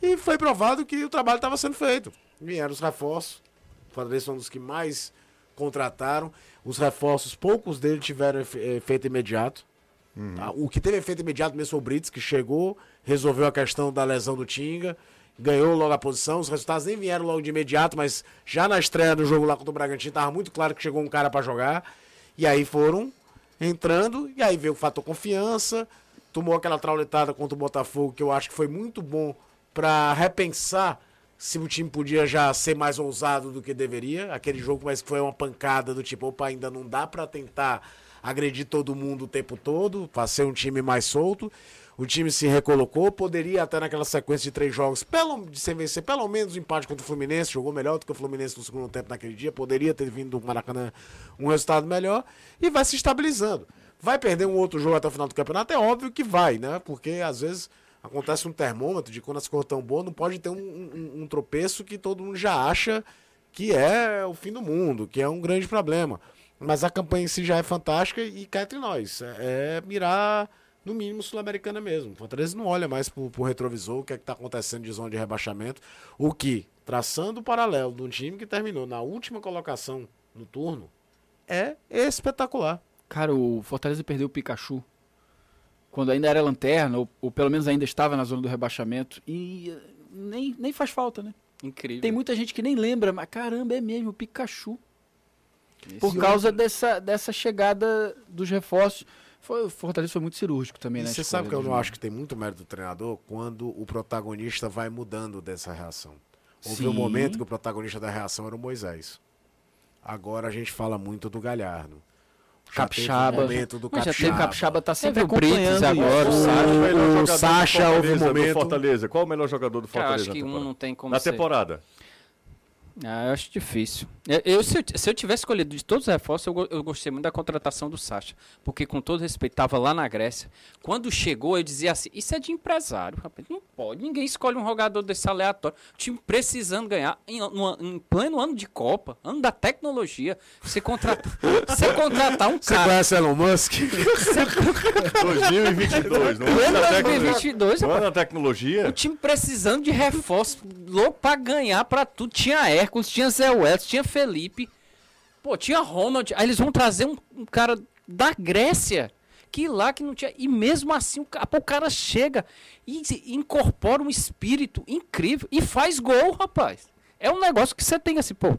E foi provado que o trabalho estava sendo feito. Vieram os reforços. O Fortaleza é um dos que mais contrataram. Os reforços, poucos deles tiveram efeito imediato. Uhum. Tá? O que teve efeito imediato mesmo foi o Brits, que chegou, resolveu a questão da lesão do Tinga, ganhou logo a posição. Os resultados nem vieram logo de imediato, mas já na estreia do jogo lá contra o Bragantino, estava muito claro que chegou um cara para jogar. E aí foram entrando, e aí veio o fator confiança, tomou aquela trauletada contra o Botafogo, que eu acho que foi muito bom para repensar se o time podia já ser mais ousado do que deveria. Aquele jogo, mas que foi uma pancada do tipo, opa, ainda não dá pra tentar agredir todo mundo o tempo todo, pra ser um time mais solto. O time se recolocou, poderia até naquela sequência de três jogos, pelo, de sem vencer, pelo menos um empate contra o Fluminense, jogou melhor do que o Fluminense no segundo tempo naquele dia, poderia ter vindo do Maracanã um resultado melhor, e vai se estabilizando. Vai perder um outro jogo até o final do campeonato? É óbvio que vai, né? Porque às vezes... acontece um termômetro de quando as coisas estão boas, não pode ter um, um, um tropeço que todo mundo já acha que é o fim do mundo, que é um grande problema. Mas a campanha em si já é fantástica e cá entre nós. É, é mirar, no mínimo, Sul-Americana mesmo. O Fortaleza não olha mais pro, pro retrovisor, o que é que tá acontecendo de zona de rebaixamento. O que, traçando o paralelo de um time que terminou na última colocação no turno, é espetacular. Cara, o Fortaleza perdeu o Pikachu quando ainda era lanterna, ou, ou pelo menos ainda estava na zona do rebaixamento, e nem, nem faz falta, né? Incrível. Tem muita gente que nem lembra, mas caramba, é mesmo, o Pikachu. Esse Por causa outro. dessa, dessa chegada dos reforços. Foi, o Fortaleza foi muito cirúrgico também, né? Você sabe que eu não acho que tem muito mérito do treinador quando o protagonista vai mudando dessa reação. Houve Sim. um momento que o protagonista da reação era o Moisés. Agora a gente fala muito do Galhardo. Capixaba, já teve, do Capixaba. Já teve Capixaba, tá sempre o Brits agora. O, o Sasha, houve um momento. Fortaleza. Qual o melhor jogador do Fortaleza? Eu acho que um não tem como na ser. Na temporada? Ah, eu acho difícil. Eu, eu, se, eu, se eu tivesse escolhido de todos os reforços, eu, eu gostei muito da contratação do Sasha. Porque, com todo respeito, estava lá na Grécia. Quando chegou, eu dizia assim, isso é de empresário, rapaz. Não pode. Ninguém escolhe um jogador desse aleatório. O time precisando ganhar em, em pleno ano de Copa, ano da tecnologia. Você contratar, você contratar um cara. Você conhece Elon Musk? dois mil e vinte e dois, né? dois mil e vinte e dois, ano da tecnologia. O time precisando de reforço louco pra ganhar pra tudo. Tinha Hércules, tinha Zé Welles, tinha Felipe. Pô, tinha Ronald. Aí eles vão trazer um, um cara da Grécia. Que lá que não tinha. E mesmo assim o, o cara chega e incorpora um espírito incrível e faz gol, rapaz. É um negócio que você tem assim, pô.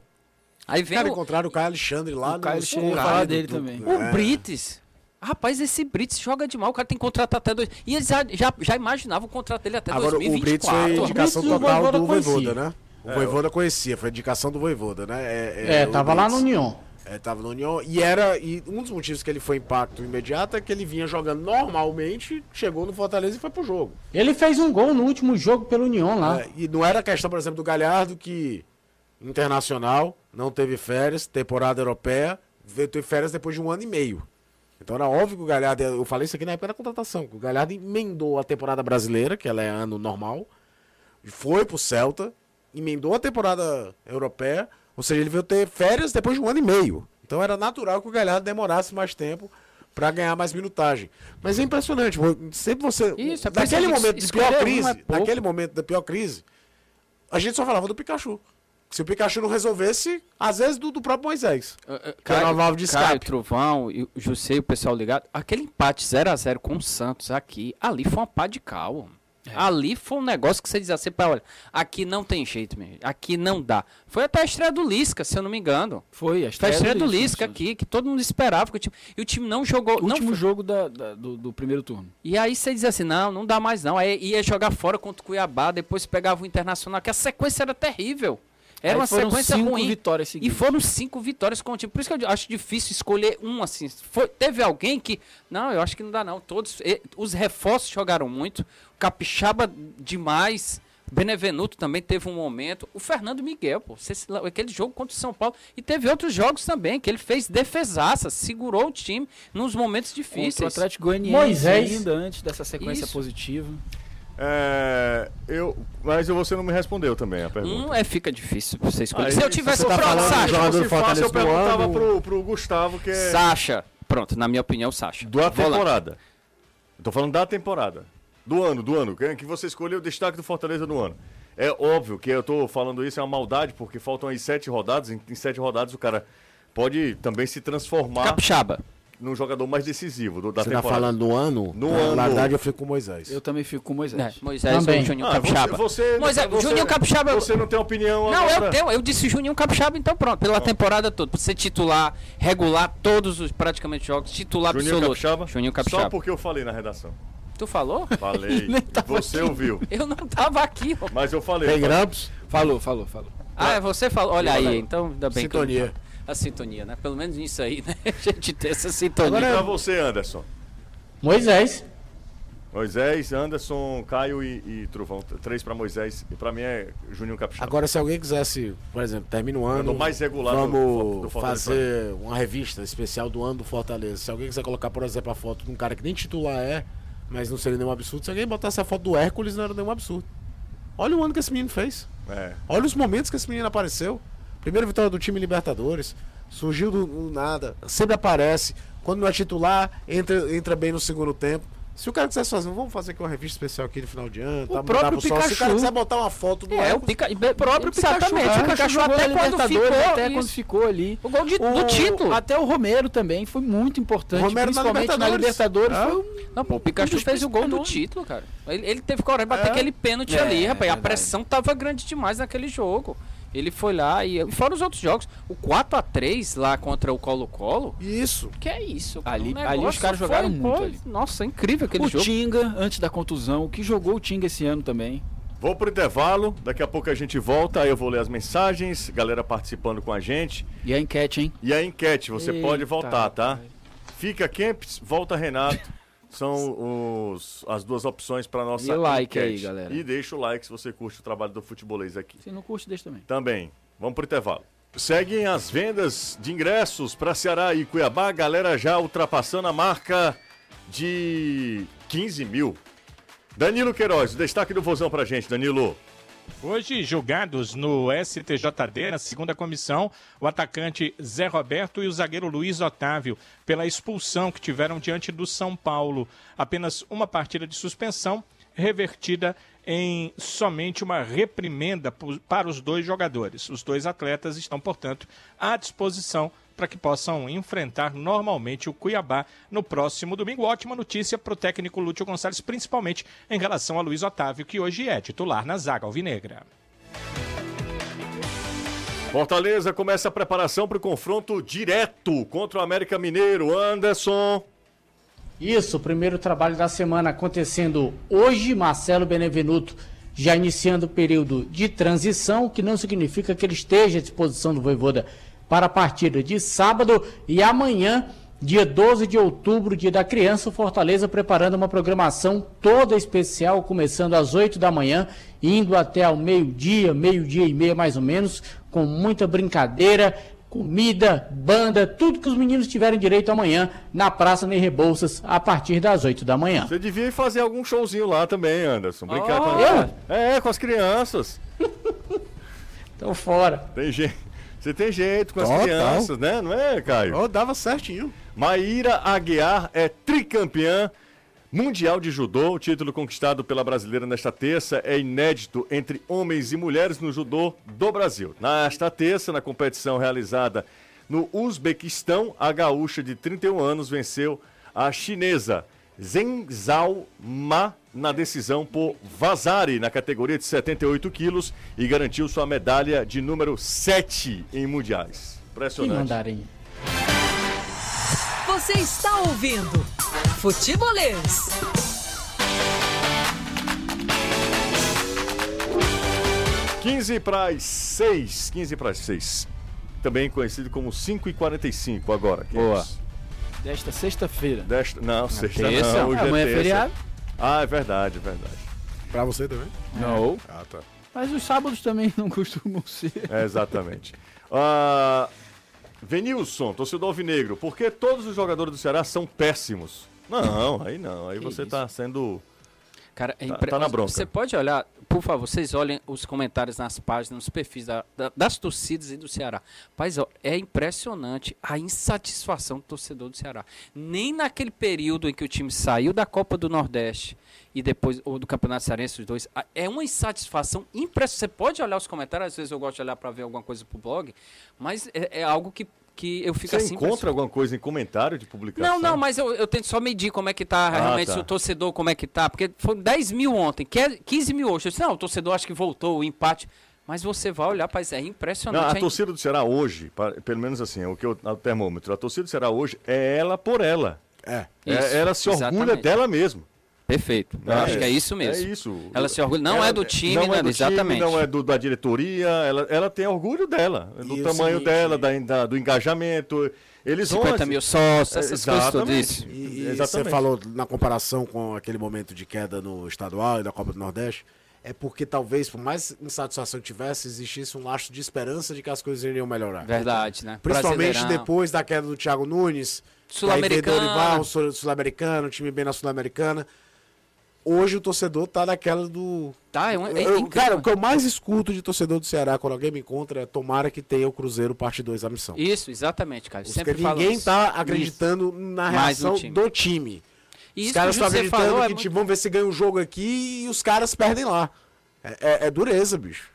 Aí vem cara, o... encontraram o Caio Alexandre lá. O Caio Alexandre lá dele do... também. O é. Brites. Rapaz, esse Brites joga de mal. O cara tem que contratar até dois. E eles já, já, já imaginavam o contrato dele até agora, dois mil e vinte e quatro. Agora o Brites foi indicação total do Vojvoda, né? O é, Vojvoda conhecia, foi indicação do Vojvoda, né? É, é, é tava Brites. Lá no Union. É, tava no União, e era, e um dos motivos que ele foi impacto imediato é que ele vinha jogando normalmente, chegou no Fortaleza e foi pro jogo. Ele fez um gol no último jogo pelo União lá. É, e não era questão, por exemplo, do Galhardo, que Internacional, não teve férias, temporada europeia, teve férias depois de um ano e meio. Então era óbvio que o Galhardo, eu falei isso aqui na época da contratação, que o Galhardo emendou a temporada brasileira, que ela é ano normal, foi pro Celta, emendou a temporada europeia. Ou seja, ele veio ter férias depois de um ano e meio. Então era natural que o Galhardo demorasse mais tempo para ganhar mais minutagem. Mas é impressionante. Sempre você... Isso, naquele momento da pior crise, é naquele momento da pior crise, a gente só falava do Pikachu. Se o Pikachu não resolvesse, às vezes do, do próprio Moisés. Uh, uh, Caio, Caio, Caio Trovão, o Jussei, o pessoal ligado. Aquele empate zero a zero com o Santos aqui, ali foi uma pá de cal. É. Ali foi um negócio que você dizia assim, olha, aqui não tem jeito, meu, aqui não dá. Foi até a estreia do Lisca, se eu não me engano. Foi, a estreia, a estreia do, do Lisca isso, aqui, que todo mundo esperava. Que o time, e o time não jogou... O não último foi... jogo da, da, do, do primeiro turno. E aí você dizia assim, não, não dá mais não. Aí ia jogar fora contra o Cuiabá, depois pegava o Internacional, que a sequência era terrível. Era aí uma sequência ruim. Vitórias seguidas. E foram cinco vitórias com o time. Por isso que eu acho difícil escolher um assim. Foi, teve alguém que... Não, eu acho que não dá não. Todos, os reforços jogaram muito. Capixaba demais. Benevenuto também teve um momento. O Fernando Miguel, pô, aquele jogo contra o São Paulo. E teve outros jogos também, que ele fez defesaça, segurou o time nos momentos difíceis. Contra o Atlético Goianiense Moisés. Ainda antes dessa sequência isso. Positiva. É, eu, mas você não me respondeu também a pergunta. Hum, é, fica difícil você escolher. Aí, se eu tivesse o próprio Sasha, se fosse, eu perguntava pro, pro Gustavo que é... Sasha, pronto, na minha opinião, Sasha. Da temporada. Eu tô falando da temporada. Do ano, do ano. Que você escolheu o destaque do Fortaleza no ano. É óbvio que eu tô falando isso, é uma maldade, porque faltam aí sete rodadas. Em, em sete rodadas o cara pode também se transformar. Capixaba. Num jogador mais decisivo do, da você temporada. Você tá falando no ano? No ah, ano. Na verdade, eu fico com o Moisés. Eu também fico com o Moisés. É, Moisés também. Ou Juninho ah, Capixaba. Você, você, Moisé, você, Juninho Capixaba. Você não tem opinião não, agora? Não, eu tenho. Eu disse Juninho Capixaba, então pronto. Pela ah. temporada toda. Pra ser titular, regular, todos os praticamente jogos, titular Juninho absoluto. Capixaba? Juninho Capixaba. Só porque eu falei na redação. Tu falou? Falei. Você aqui. Ouviu. Eu não tava aqui. Ó. Mas eu falei. Tem grampos? Falou, falou, falou. Ah, é você falou. Olha eu aí, falei. Então ainda bem sintonia. Que eu... A sintonia, né? Pelo menos nisso aí, né? A gente tem essa sintonia. Agora é pra você, Anderson. Moisés. Moisés, Anderson, Caio e, e Trovão. Três pra Moisés e pra mim é Juninho Capixaba. Agora, se alguém quisesse, por exemplo, termina o ano... Mais regular vamos do, do fazer uma revista especial do ano do Fortaleza. Se alguém quiser colocar, por exemplo, a foto de um cara que nem titular é, mas não seria nenhum absurdo. Se alguém botasse a foto do Hércules, não era nenhum absurdo. Olha o ano que esse menino fez. É. Olha os momentos que esse menino apareceu. Primeira vitória do time Libertadores, surgiu do, do nada, sempre aparece. Quando não é titular, entra, entra bem no segundo tempo. Se o cara quiser fazer, vamos fazer aqui uma revista especial aqui no final de ano. O tá, próprio Pikachu. Só. Se o cara quiser botar uma foto do é, Hércules, o, Pica... o próprio Pikachu. Exatamente, o Pikachu até quando ficou, até quando ficou ali. O gol de, o, do título. Até o Romero também foi muito importante, o Romero principalmente na Libertadores. Na Libertadores ah. foi um... Não, pô, o Pikachu um fez o gol do título, cara. Ele, ele teve coragem de bater é. aquele pênalti é, ali, rapaz. É, a pressão tava grande demais naquele jogo. Ele foi lá e... Fora os outros jogos. O quatro a três lá contra o Colo-Colo. Isso. Que é isso. Ali, um ali os caras jogaram foi, muito. Pô, ali. Nossa, é incrível aquele o jogo. O Tinga, antes da contusão. O que jogou o Tinga esse ano também. Vou pro intervalo. Daqui a pouco a gente volta. Aí eu vou ler as mensagens. Galera participando com a gente. E a enquete, hein? E a enquete. Você Eita, pode voltar, tá? Cara. Fica Kempes, volta Renato. São os, as duas opções para nossa enquete. E like aí, galera. E deixa o like se você curte o trabalho do Futebolês aqui. Se não curte, deixa também. Também. Vamos pro intervalo. Seguem as vendas de ingressos para Ceará e Cuiabá. A galera já ultrapassando a marca de quinze mil. Danilo Queiroz, destaque do Vozão pra gente, Danilo. Hoje, julgados no S T J D, na segunda comissão, o atacante Zé Roberto e o zagueiro Luiz Otávio, pela expulsão que tiveram diante do São Paulo. Apenas uma partida de suspensão, revertida em somente uma reprimenda para os dois jogadores. Os dois atletas estão, portanto, à disposição para que possam enfrentar normalmente o Cuiabá no próximo domingo. Ótima notícia para o técnico Lúcio Gonçalves, principalmente em relação a Luiz Otávio, que hoje é titular na zaga alvinegra. Fortaleza começa a preparação para o confronto direto contra o América Mineiro. Anderson. Isso, o primeiro trabalho da semana acontecendo hoje. Marcelo Benevenuto já iniciando o período de transição, o que não significa que ele esteja à disposição do Vojvoda para a partida de sábado. E amanhã, dia doze de outubro, dia da criança, o Fortaleza preparando uma programação toda especial, começando às oito da manhã, indo até ao meio-dia, meio-dia e meia mais ou menos, com muita brincadeira, comida, banda, tudo que os meninos tiverem direito amanhã na Praça Ney Rebouças, a partir das oito da manhã. Você devia fazer algum showzinho lá também, Anderson. Brincar oh, com as... É, com as crianças. Estão fora. Tem jeito. Você tem jeito com as oh, crianças, tá, né? Não é, Caio? Oh, dava certinho. Maíra Aguiar é tricampeã mundial de judô. O título conquistado pela brasileira nesta terça é inédito entre homens e mulheres no judô do Brasil. Nesta terça, na competição realizada no Uzbequistão, a gaúcha de trinta e um anos venceu a chinesa Zheng Zhao Ma na decisão por Vasari, na categoria de setenta e oito quilos, e garantiu sua medalha de número sete em mundiais. Impressionante. Você está ouvindo Futebolês. quinze para as seis. quinze para as seis. Também conhecido como cinco e quarenta e cinco agora. Quem Boa. É Desta sexta-feira. Desta... Não, sexta terça. Não. Hoje Amanhã é, terça. é feriado. Ah, é verdade, é verdade. Pra você também? Não. Ah, tá. Mas os sábados também não costumam ser. É, exatamente. Ah... uh... Venilson, torcedor alvinegro, por que todos os jogadores do Ceará são péssimos? Não, aí não, aí que você isso? tá sendo... Cara, é impre... tá, tá na bronca. Você pode olhar, por favor, vocês olhem os comentários nas páginas, nos perfis da, da, das torcidas e do Ceará. Mas ó, é impressionante a insatisfação do torcedor do Ceará. Nem naquele período em que o time saiu da Copa do Nordeste e depois, ou do Campeonato Cearense, os dois, é uma insatisfação impressionante. Você pode olhar os comentários, às vezes eu gosto de olhar para ver alguma coisa pro blog, mas é, é algo que... que eu fico Você assim, encontra pessoal. alguma coisa em comentário de publicação? Não, não, mas eu, eu tento só medir como é que tá ah, realmente tá. o torcedor, como é que tá, porque foram dez mil ontem, quinze mil hoje. Eu disse, não, o torcedor acho que voltou, o empate. Mas você vai olhar, rapaz, é impressionante. Não, a é torcida in... do Ceará hoje, pelo menos assim, o que eu, o termômetro, a torcida do Ceará hoje é ela por ela. É. Isso, é ela se exatamente. orgulha dela mesma. Perfeito. Eu é, acho que é isso mesmo. É isso. Ela se orgulha. Não ela, é do time, não é do exatamente. Time, não é do, da diretoria. Ela, ela tem orgulho dela, do isso, tamanho isso, dela, isso. Da, da, do engajamento. Eles cinquenta mil sócios, essas coisas tudo isso. E, e você falou na comparação com aquele momento de queda no estadual e da Copa do Nordeste. É porque talvez, por mais insatisfação tivesse, existisse um lastro de esperança de que as coisas iriam melhorar. Verdade, né? Principalmente depois da queda do Thiago Nunes, Sul-Americano, Sul-Americano, time bem na Sul-Americana. Hoje o torcedor tá naquela do... Tá, é, um... é eu, cara, o que eu mais escuto de torcedor do Ceará, quando alguém me encontra, é tomara que tenha o Cruzeiro parte dois da missão. Isso, exatamente, cara. Sempre ninguém isso. tá acreditando isso. na reação time. do time. Isso, os caras estão acreditando falou, que é muito... vamos ver se ganha um jogo aqui e os caras perdem lá. É, é, é dureza, bicho.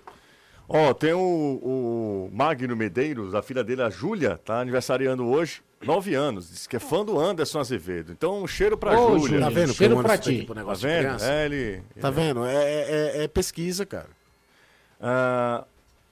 Ó, oh, tem o, o Magno Medeiros, a filha dele, a Júlia, tá aniversariando hoje. Nove anos, disse que é fã do Anderson Azevedo. Então, um cheiro pra Ô, Júlia. Tá vendo? Cheiro pra ti. Tá vendo? É, ele, tá ele... vendo? É, é, é pesquisa, cara. Ah,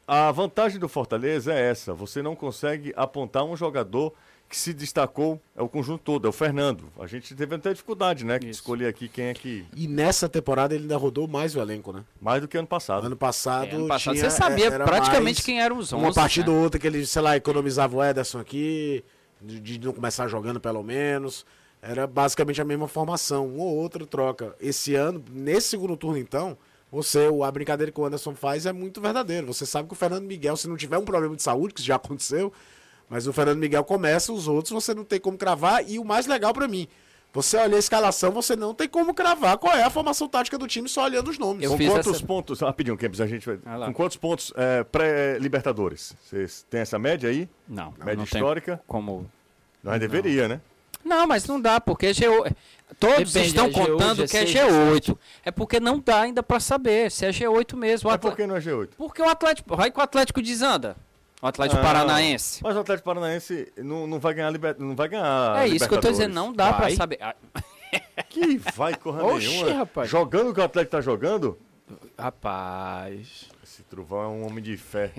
a vantagem do Fortaleza é essa. Você não consegue apontar um jogador que se destacou, é o conjunto todo, é o Fernando. A gente teve até dificuldade, né? De escolher aqui quem é que... E nessa temporada ele ainda rodou mais o elenco, né? Mais do que ano passado. Ano passado... É, ano passado tinha, você sabia praticamente quem eram os onze. Uma partida ou né? outra que ele, sei lá, economizava o Ederson aqui... de não começar jogando pelo menos, era basicamente a mesma formação, uma ou outra troca. Esse ano, nesse segundo turno então, você, a brincadeira que o Anderson faz é muito verdadeiro, você sabe que o Fernando Miguel, se não tiver um problema de saúde, que já aconteceu, mas o Fernando Miguel começa, os outros você não tem como cravar, e o mais legal pra mim, Você olha a escalação, você não tem como cravar qual é a formação tática do time só olhando os nomes. Eu com quantos essa... pontos... Rapidinho, Kempes, a gente vai... Ah, com quantos pontos é, pré-Libertadores? Vocês têm essa média aí? Não. Média não histórica? Como... Nós deveria, né? Não, mas não dá, porque é G oito. Todos Depende, estão é G oito, contando G seis, que é G oito. G sete. É porque não dá ainda para saber se é G oito mesmo. É Atl... por que não é G oito? Porque o Atlético... Vai que o Atlético desanda. O Atlético ah, Paranaense. Mas o Atlético Paranaense não, não vai ganhar liber... não vai ganhar. É isso que eu tô dizendo, não dá para saber. Que vai corra Oxi, nenhuma. Rapaz. Jogando o que o Atlético tá jogando? Rapaz... Esse Trovão é um homem de fé.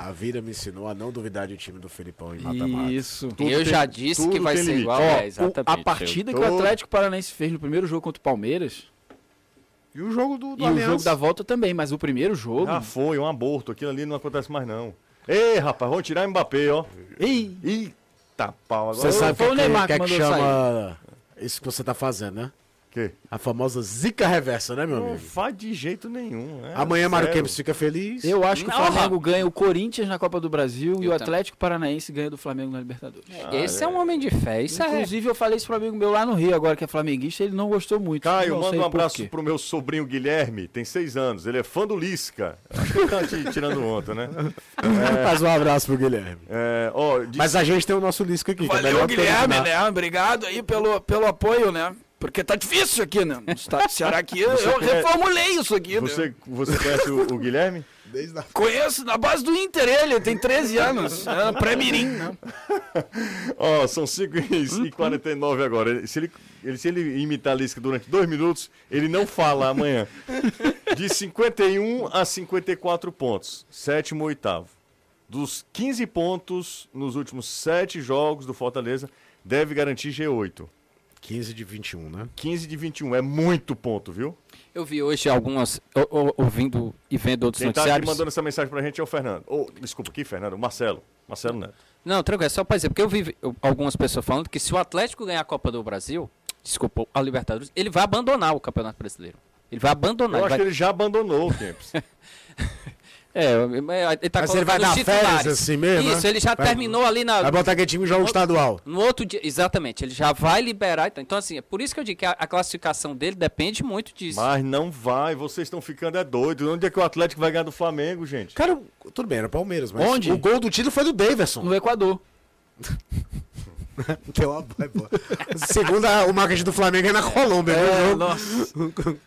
A vida me ensinou a não duvidar de time do Felipão em mata-mata. Isso. Tudo eu tem, já disse que vai ser igual. É, exatamente. O, a partida tô... que o Atlético Paranaense fez no primeiro jogo contra o Palmeiras... E o jogo do, do E Aliança. O jogo da volta também, mas o primeiro jogo... Ah, foi um aborto. Aquilo ali não acontece mais, não. Ei, rapaz, vamos tirar o Mbappé, ó. Ei. Eita pau. Agora... Você sabe o que, que, Neymar que, que, que chama sair. Isso que você tá fazendo, né? Que? A famosa zica reversa, né, meu não amigo? Não faz de jeito nenhum, né? Amanhã Mário Kempes fica feliz. Eu acho que não, o Flamengo não. ganha o Corinthians na Copa do Brasil eu e o Atlético também. Paranaense ganha do Flamengo na Libertadores. Ah, Esse é. é um homem de fé, isso Inclusive, é. eu falei isso pro amigo meu lá no Rio, agora que é flamenguista, ele não gostou muito. Caio, não manda um abraço pro meu sobrinho Guilherme, tem seis anos, ele é fã do Lisca. Acho que ele tá te tirando onda, né? É... Faz um abraço pro Guilherme. É... Oh, de... Mas a gente tem o nosso Lisca aqui. Valeu, que é Guilherme, né? Obrigado aí pelo, pelo apoio, né? Porque tá difícil aqui, né? No estado do Ceará aqui, eu, eu reformulei isso aqui, você, né? Você conhece o, o Guilherme? Desde a... Conheço, na base do Inter ele, tem treze anos, né? Pré-mirim, né? Ó, oh, são cinco e quarenta e nove agora. Se ele, ele, se ele imitar a Lisca durante dois minutos, ele não fala amanhã. De cinquenta e um a cinquenta e quatro pontos, sétimo ou oitavo. Dos quinze pontos nos últimos sete jogos do Fortaleza, deve garantir G oito. quinze de vinte e um, né? quinze de vinte e um, é muito ponto, viu? Eu vi hoje algumas, ou, ou, ouvindo e vendo outros Quem noticiários. Quem tá mandando essa mensagem pra gente é o Fernando. Ou, oh, desculpa, aqui, Fernando, o Marcelo. Marcelo Neto. Não, tranquilo, é só pra dizer, porque eu vi algumas pessoas falando que se o Atlético ganhar a Copa do Brasil, desculpa, a Libertadores, ele vai abandonar o Campeonato Brasileiro. Ele vai abandonar. Eu acho vai... que ele já abandonou o Kempes. É, ele tá Mas ele vai dar férias assim mesmo? Isso, né? Ele já vai, terminou ali na... Vai botar que time joga estadual. No outro dia, exatamente, ele já vai liberar. Então, assim, é por isso que eu digo que a, a classificação dele depende muito disso. Mas não vai, vocês estão ficando é doido. Onde é que o Atlético vai ganhar do Flamengo, gente? Cara, tudo bem, era Palmeiras, mas... Onde? O gol do título foi do Davidson. No Equador. Segunda, o marketing do Flamengo é na Colômbia. É, nossa.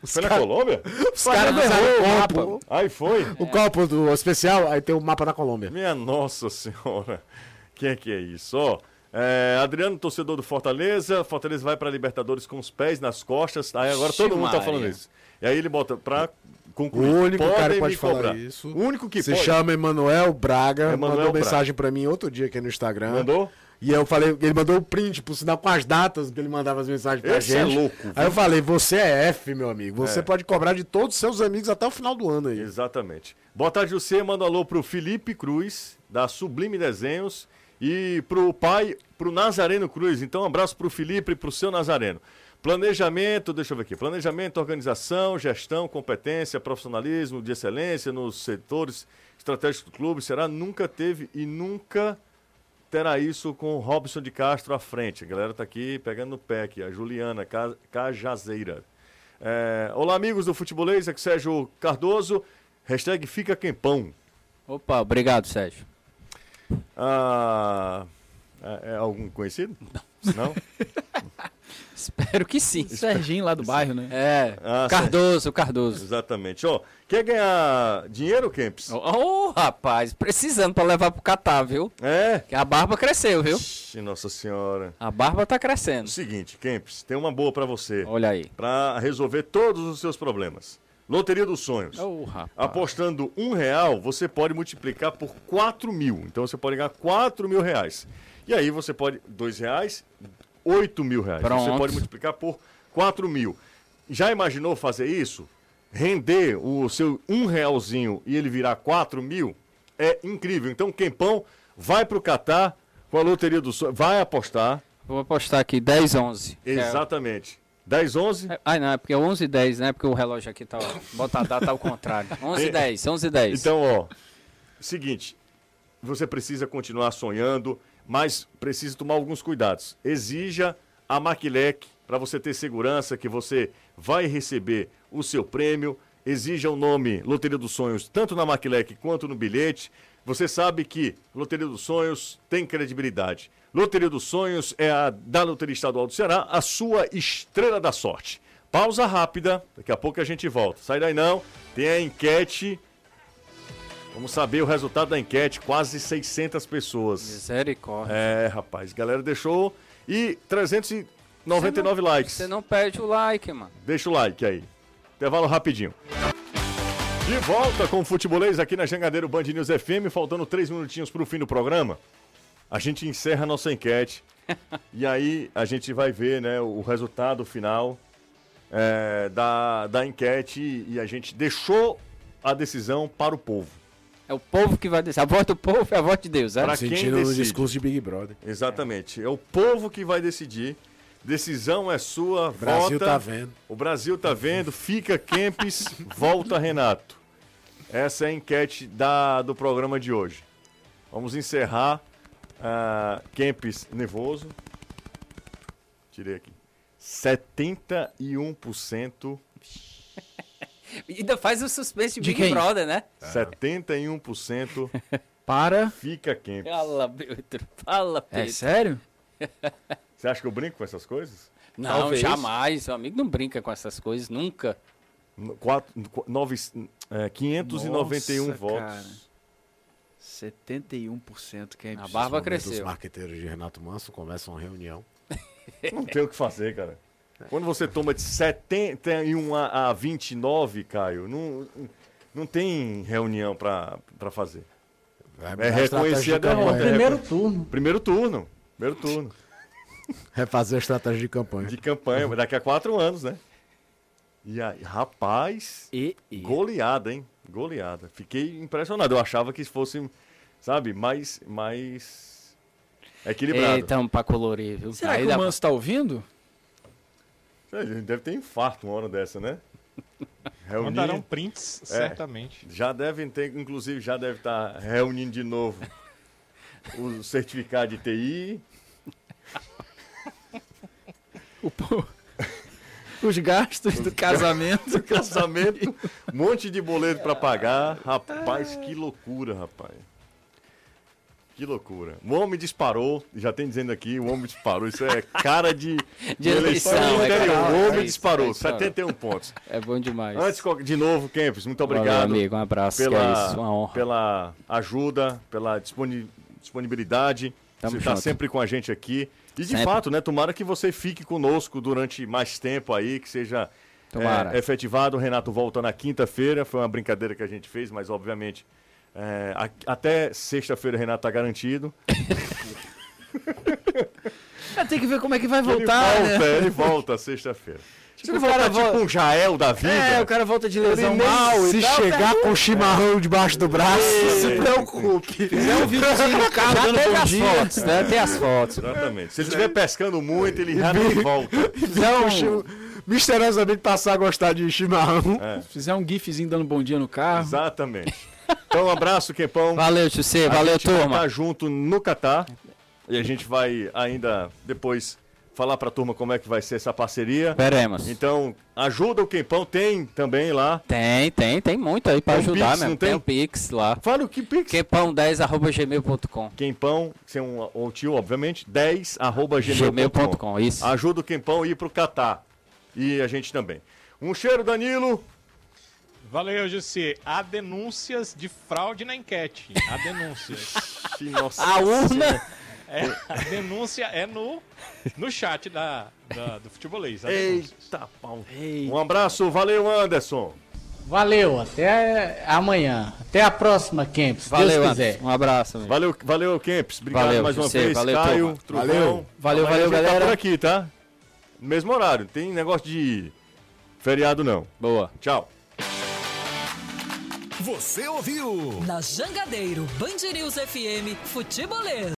Foi na cara... Colômbia? Os caras erraram o mapa. Aí foi. É. O copo do especial, aí tem o um mapa da Colômbia. Minha nossa senhora. Quem é que é isso? Ó, é, Adriano, torcedor do Fortaleza. Fortaleza vai pra Libertadores com os pés nas costas. Aí agora Ximaria. Todo mundo tá falando isso. E aí ele bota pra... Concluir. O único Podem cara que pode falar cobrar. Isso. O único que se pode. Chama Emanuel Braga. Emanuel mandou Braga. Mensagem pra mim outro dia aqui no Instagram. Mandou? E eu falei, ele mandou o print, por sinal, com as datas que ele mandava as mensagens pra Esse gente. É louco. Viu? Aí eu falei, você é F, meu amigo. Você é. Pode cobrar de todos os seus amigos até o final do ano aí. Exatamente. Boa tarde, você. Manda um alô pro Felipe Cruz, da Sublime Desenhos, e pro pai, pro Nazareno Cruz. Então, um abraço pro Felipe e pro seu Nazareno. Planejamento, deixa eu ver aqui, planejamento, organização, gestão, competência, profissionalismo de excelência nos setores estratégicos do clube, será nunca teve e nunca terá isso com o Robson de Castro à frente. A galera tá aqui pegando no pé aqui, a Juliana Cajazeira. É, olá amigos do Futebolês, aqui Sérgio Cardoso, hashtag Fica Quempão. Opa, obrigado Sérgio. Ah, é, é algum conhecido? Não? Não? Espero que sim. Serginho lá do bairro, né? É, ah, Cardoso, sim. Cardoso. Exatamente. Ó, quer ganhar dinheiro, Kempes? Ô, oh, oh, rapaz, precisando pra levar pro Catar, viu? É. Que a barba cresceu, viu? Ixi, nossa senhora. A barba tá crescendo. O seguinte, Kempes, tem uma boa pra você. Olha aí. Pra resolver todos os seus problemas. Loteria dos Sonhos. Oh, rapaz. Apostando um real, você pode multiplicar por quatro mil. Então você pode ganhar quatro mil reais. E aí você pode... Dois reais... oito mil reais. Pronto. Você pode multiplicar por quatro mil. Já imaginou fazer isso? Render o seu um realzinho e ele virar quatro mil? É incrível. Então, Quempão vai pro Catar com a loteria do sonho. Vai apostar. Vou apostar aqui, dez, onze. Exatamente. É. dez, onze? Ah, não, é porque é onze e dez, né? Porque o relógio aqui tá, ó, bota a data ao contrário. onze e dez, onze e dez. Então, ó, seguinte, você precisa continuar sonhando, mas precisa tomar alguns cuidados. Exija a Maquilec, para você ter segurança que você vai receber o seu prêmio. Exija o nome Loteria dos Sonhos, tanto na Maquilec quanto no bilhete. Você sabe que Loteria dos Sonhos tem credibilidade. Loteria dos Sonhos é a da Loteria Estadual do Ceará, a sua estrela da sorte. Pausa rápida, daqui a pouco a gente volta. Sai daí não, tem a enquete. Vamos saber o resultado da enquete, quase seiscentas pessoas. Misericórdia. É, rapaz, galera deixou e trezentos e noventa e nove você não, likes. Você não perde o like, mano. Deixa o like aí. Intervalo rapidinho. De volta com o Futebolês aqui na Jangadeiro Band News F M, faltando três minutinhos para o fim do programa. A gente encerra a nossa enquete e aí a gente vai ver, né, o resultado final é, da, da enquete, e a gente deixou a decisão para o povo. É o povo que vai decidir. A voz do povo é a voz de Deus. É? Para quem decide. No discurso de Big Brother. Exatamente. É. É o povo que vai decidir. Decisão é sua, vota. O Brasil tá vendo. O Brasil tá vendo. Fica Kempes, volta Renato. Essa é a enquete da, do programa de hoje. Vamos encerrar. Uh, Kempes nervoso. Tirei aqui. setenta e um por cento. Ainda faz o suspense de, de Big quem? Brother, né? setenta e um por cento para... Fica Kempes. Fala, Pedro. Fala, Pedro. É sério? Você acha que eu brinco com essas coisas? Não, talvez. Jamais. Meu amigo não brinca com essas coisas, nunca. Quatro, nove, é, quinhentos e noventa e um Nossa, votos. Cara. setenta e um por cento que é impossível. A barba cresceu. Os marqueteiros de Renato Manso começam uma reunião. Não tem o que fazer, cara. Quando você toma de setenta e um a, a vinte e nove, Caio, não, não tem reunião pra, pra fazer. É, é reconhecer a derrota. É primeiro turno. Primeiro turno. Primeiro turno. Refazer a estratégia de campanha. De campanha, daqui a quatro anos, né? E aí, rapaz, e, e... goleada, hein? Goleada. Fiquei impressionado. Eu achava que fosse, sabe, mais, mais equilibrado. Então, pra colorir, viu? Será aí que dá... o Manso tá ouvindo? Ele deve ter infarto uma hora dessa, né? Reunir... Mandarão prints, é, certamente. Já devem ter, inclusive, já deve estar reunindo de novo o certificado de T I... Os gastos do casamento. Do casamento. Um monte de boleto pra pagar. Rapaz, que loucura, rapaz. Que loucura. O homem disparou. Já tem dizendo aqui, o homem disparou. Isso é cara de, de eleição. eleição. É claro, o homem é isso, disparou. É setenta e um pontos. É bom demais. Antes, de novo, Kempes, muito obrigado. Valeu, amigo. Um abraço. Pela, que é isso. Uma honra. Pela ajuda, pela disponibilidade. Tamo você está sempre com a gente aqui. E, de sempre. Fato, né, tomara que você fique conosco durante mais tempo aí, que seja é, efetivado. O Renato volta na quinta-feira. Foi uma brincadeira que a gente fez, mas, obviamente, é, a, até sexta-feira o Renato está garantido. Tem que ver como é que vai voltar. Ele volta, né? Ele volta sexta-feira. Tipo, o cara volta, tipo um Jael da vida. É, o cara volta de lesão mal. Se tal, chegar tá com o chimarrão debaixo do braço, não se preocupe. É um videozinho no carro dando bom dia. Tem as fotos, né? Tem as fotos. Exatamente. Se ele estiver pescando muito, ele já não volta. Não, misteriosamente passar a gostar de chimarrão. É. Fizer um gifzinho dando bom dia no carro. Exatamente. Então, um abraço, Kempão. Valeu, Tchê. Valeu, turma. A gente vai junto no Catar. E a gente vai ainda depois... falar pra turma como é que vai ser essa parceria. Veremos. Então, ajuda o Kempão, tem também lá. Tem, tem, tem muito aí pra tem ajudar Pix, mesmo. Não tem? Tem o Pix lá. Fala o que Pix? Kempão dez arroba gmail ponto com. Kempão, sem um o tio, obviamente, dez arroba gmail ponto com. Isso. Ajuda o Kempão a ir pro Catar. E a gente também. Um cheiro, Danilo. Valeu, Jussi. Há denúncias de fraude na enquete. Há denúncias. Nossa, a urna... É, a denúncia é no, no chat da, da, do Futebolês. Eita, pau. Um abraço, valeu, Anderson. Valeu, até amanhã. Até a próxima, Kempes. Valeu, Deus quiser. Um abraço. Amigo. Valeu, valeu, Kempes. Obrigado valeu, mais uma você, vez, valeu, Caio, Trovão. Valeu, valeu, valeu galera. Tá por aqui, tá? No mesmo horário, não tem negócio de feriado, não. Boa. Tchau. Você ouviu? Na Jangadeiro, Band News F M, Futebolês.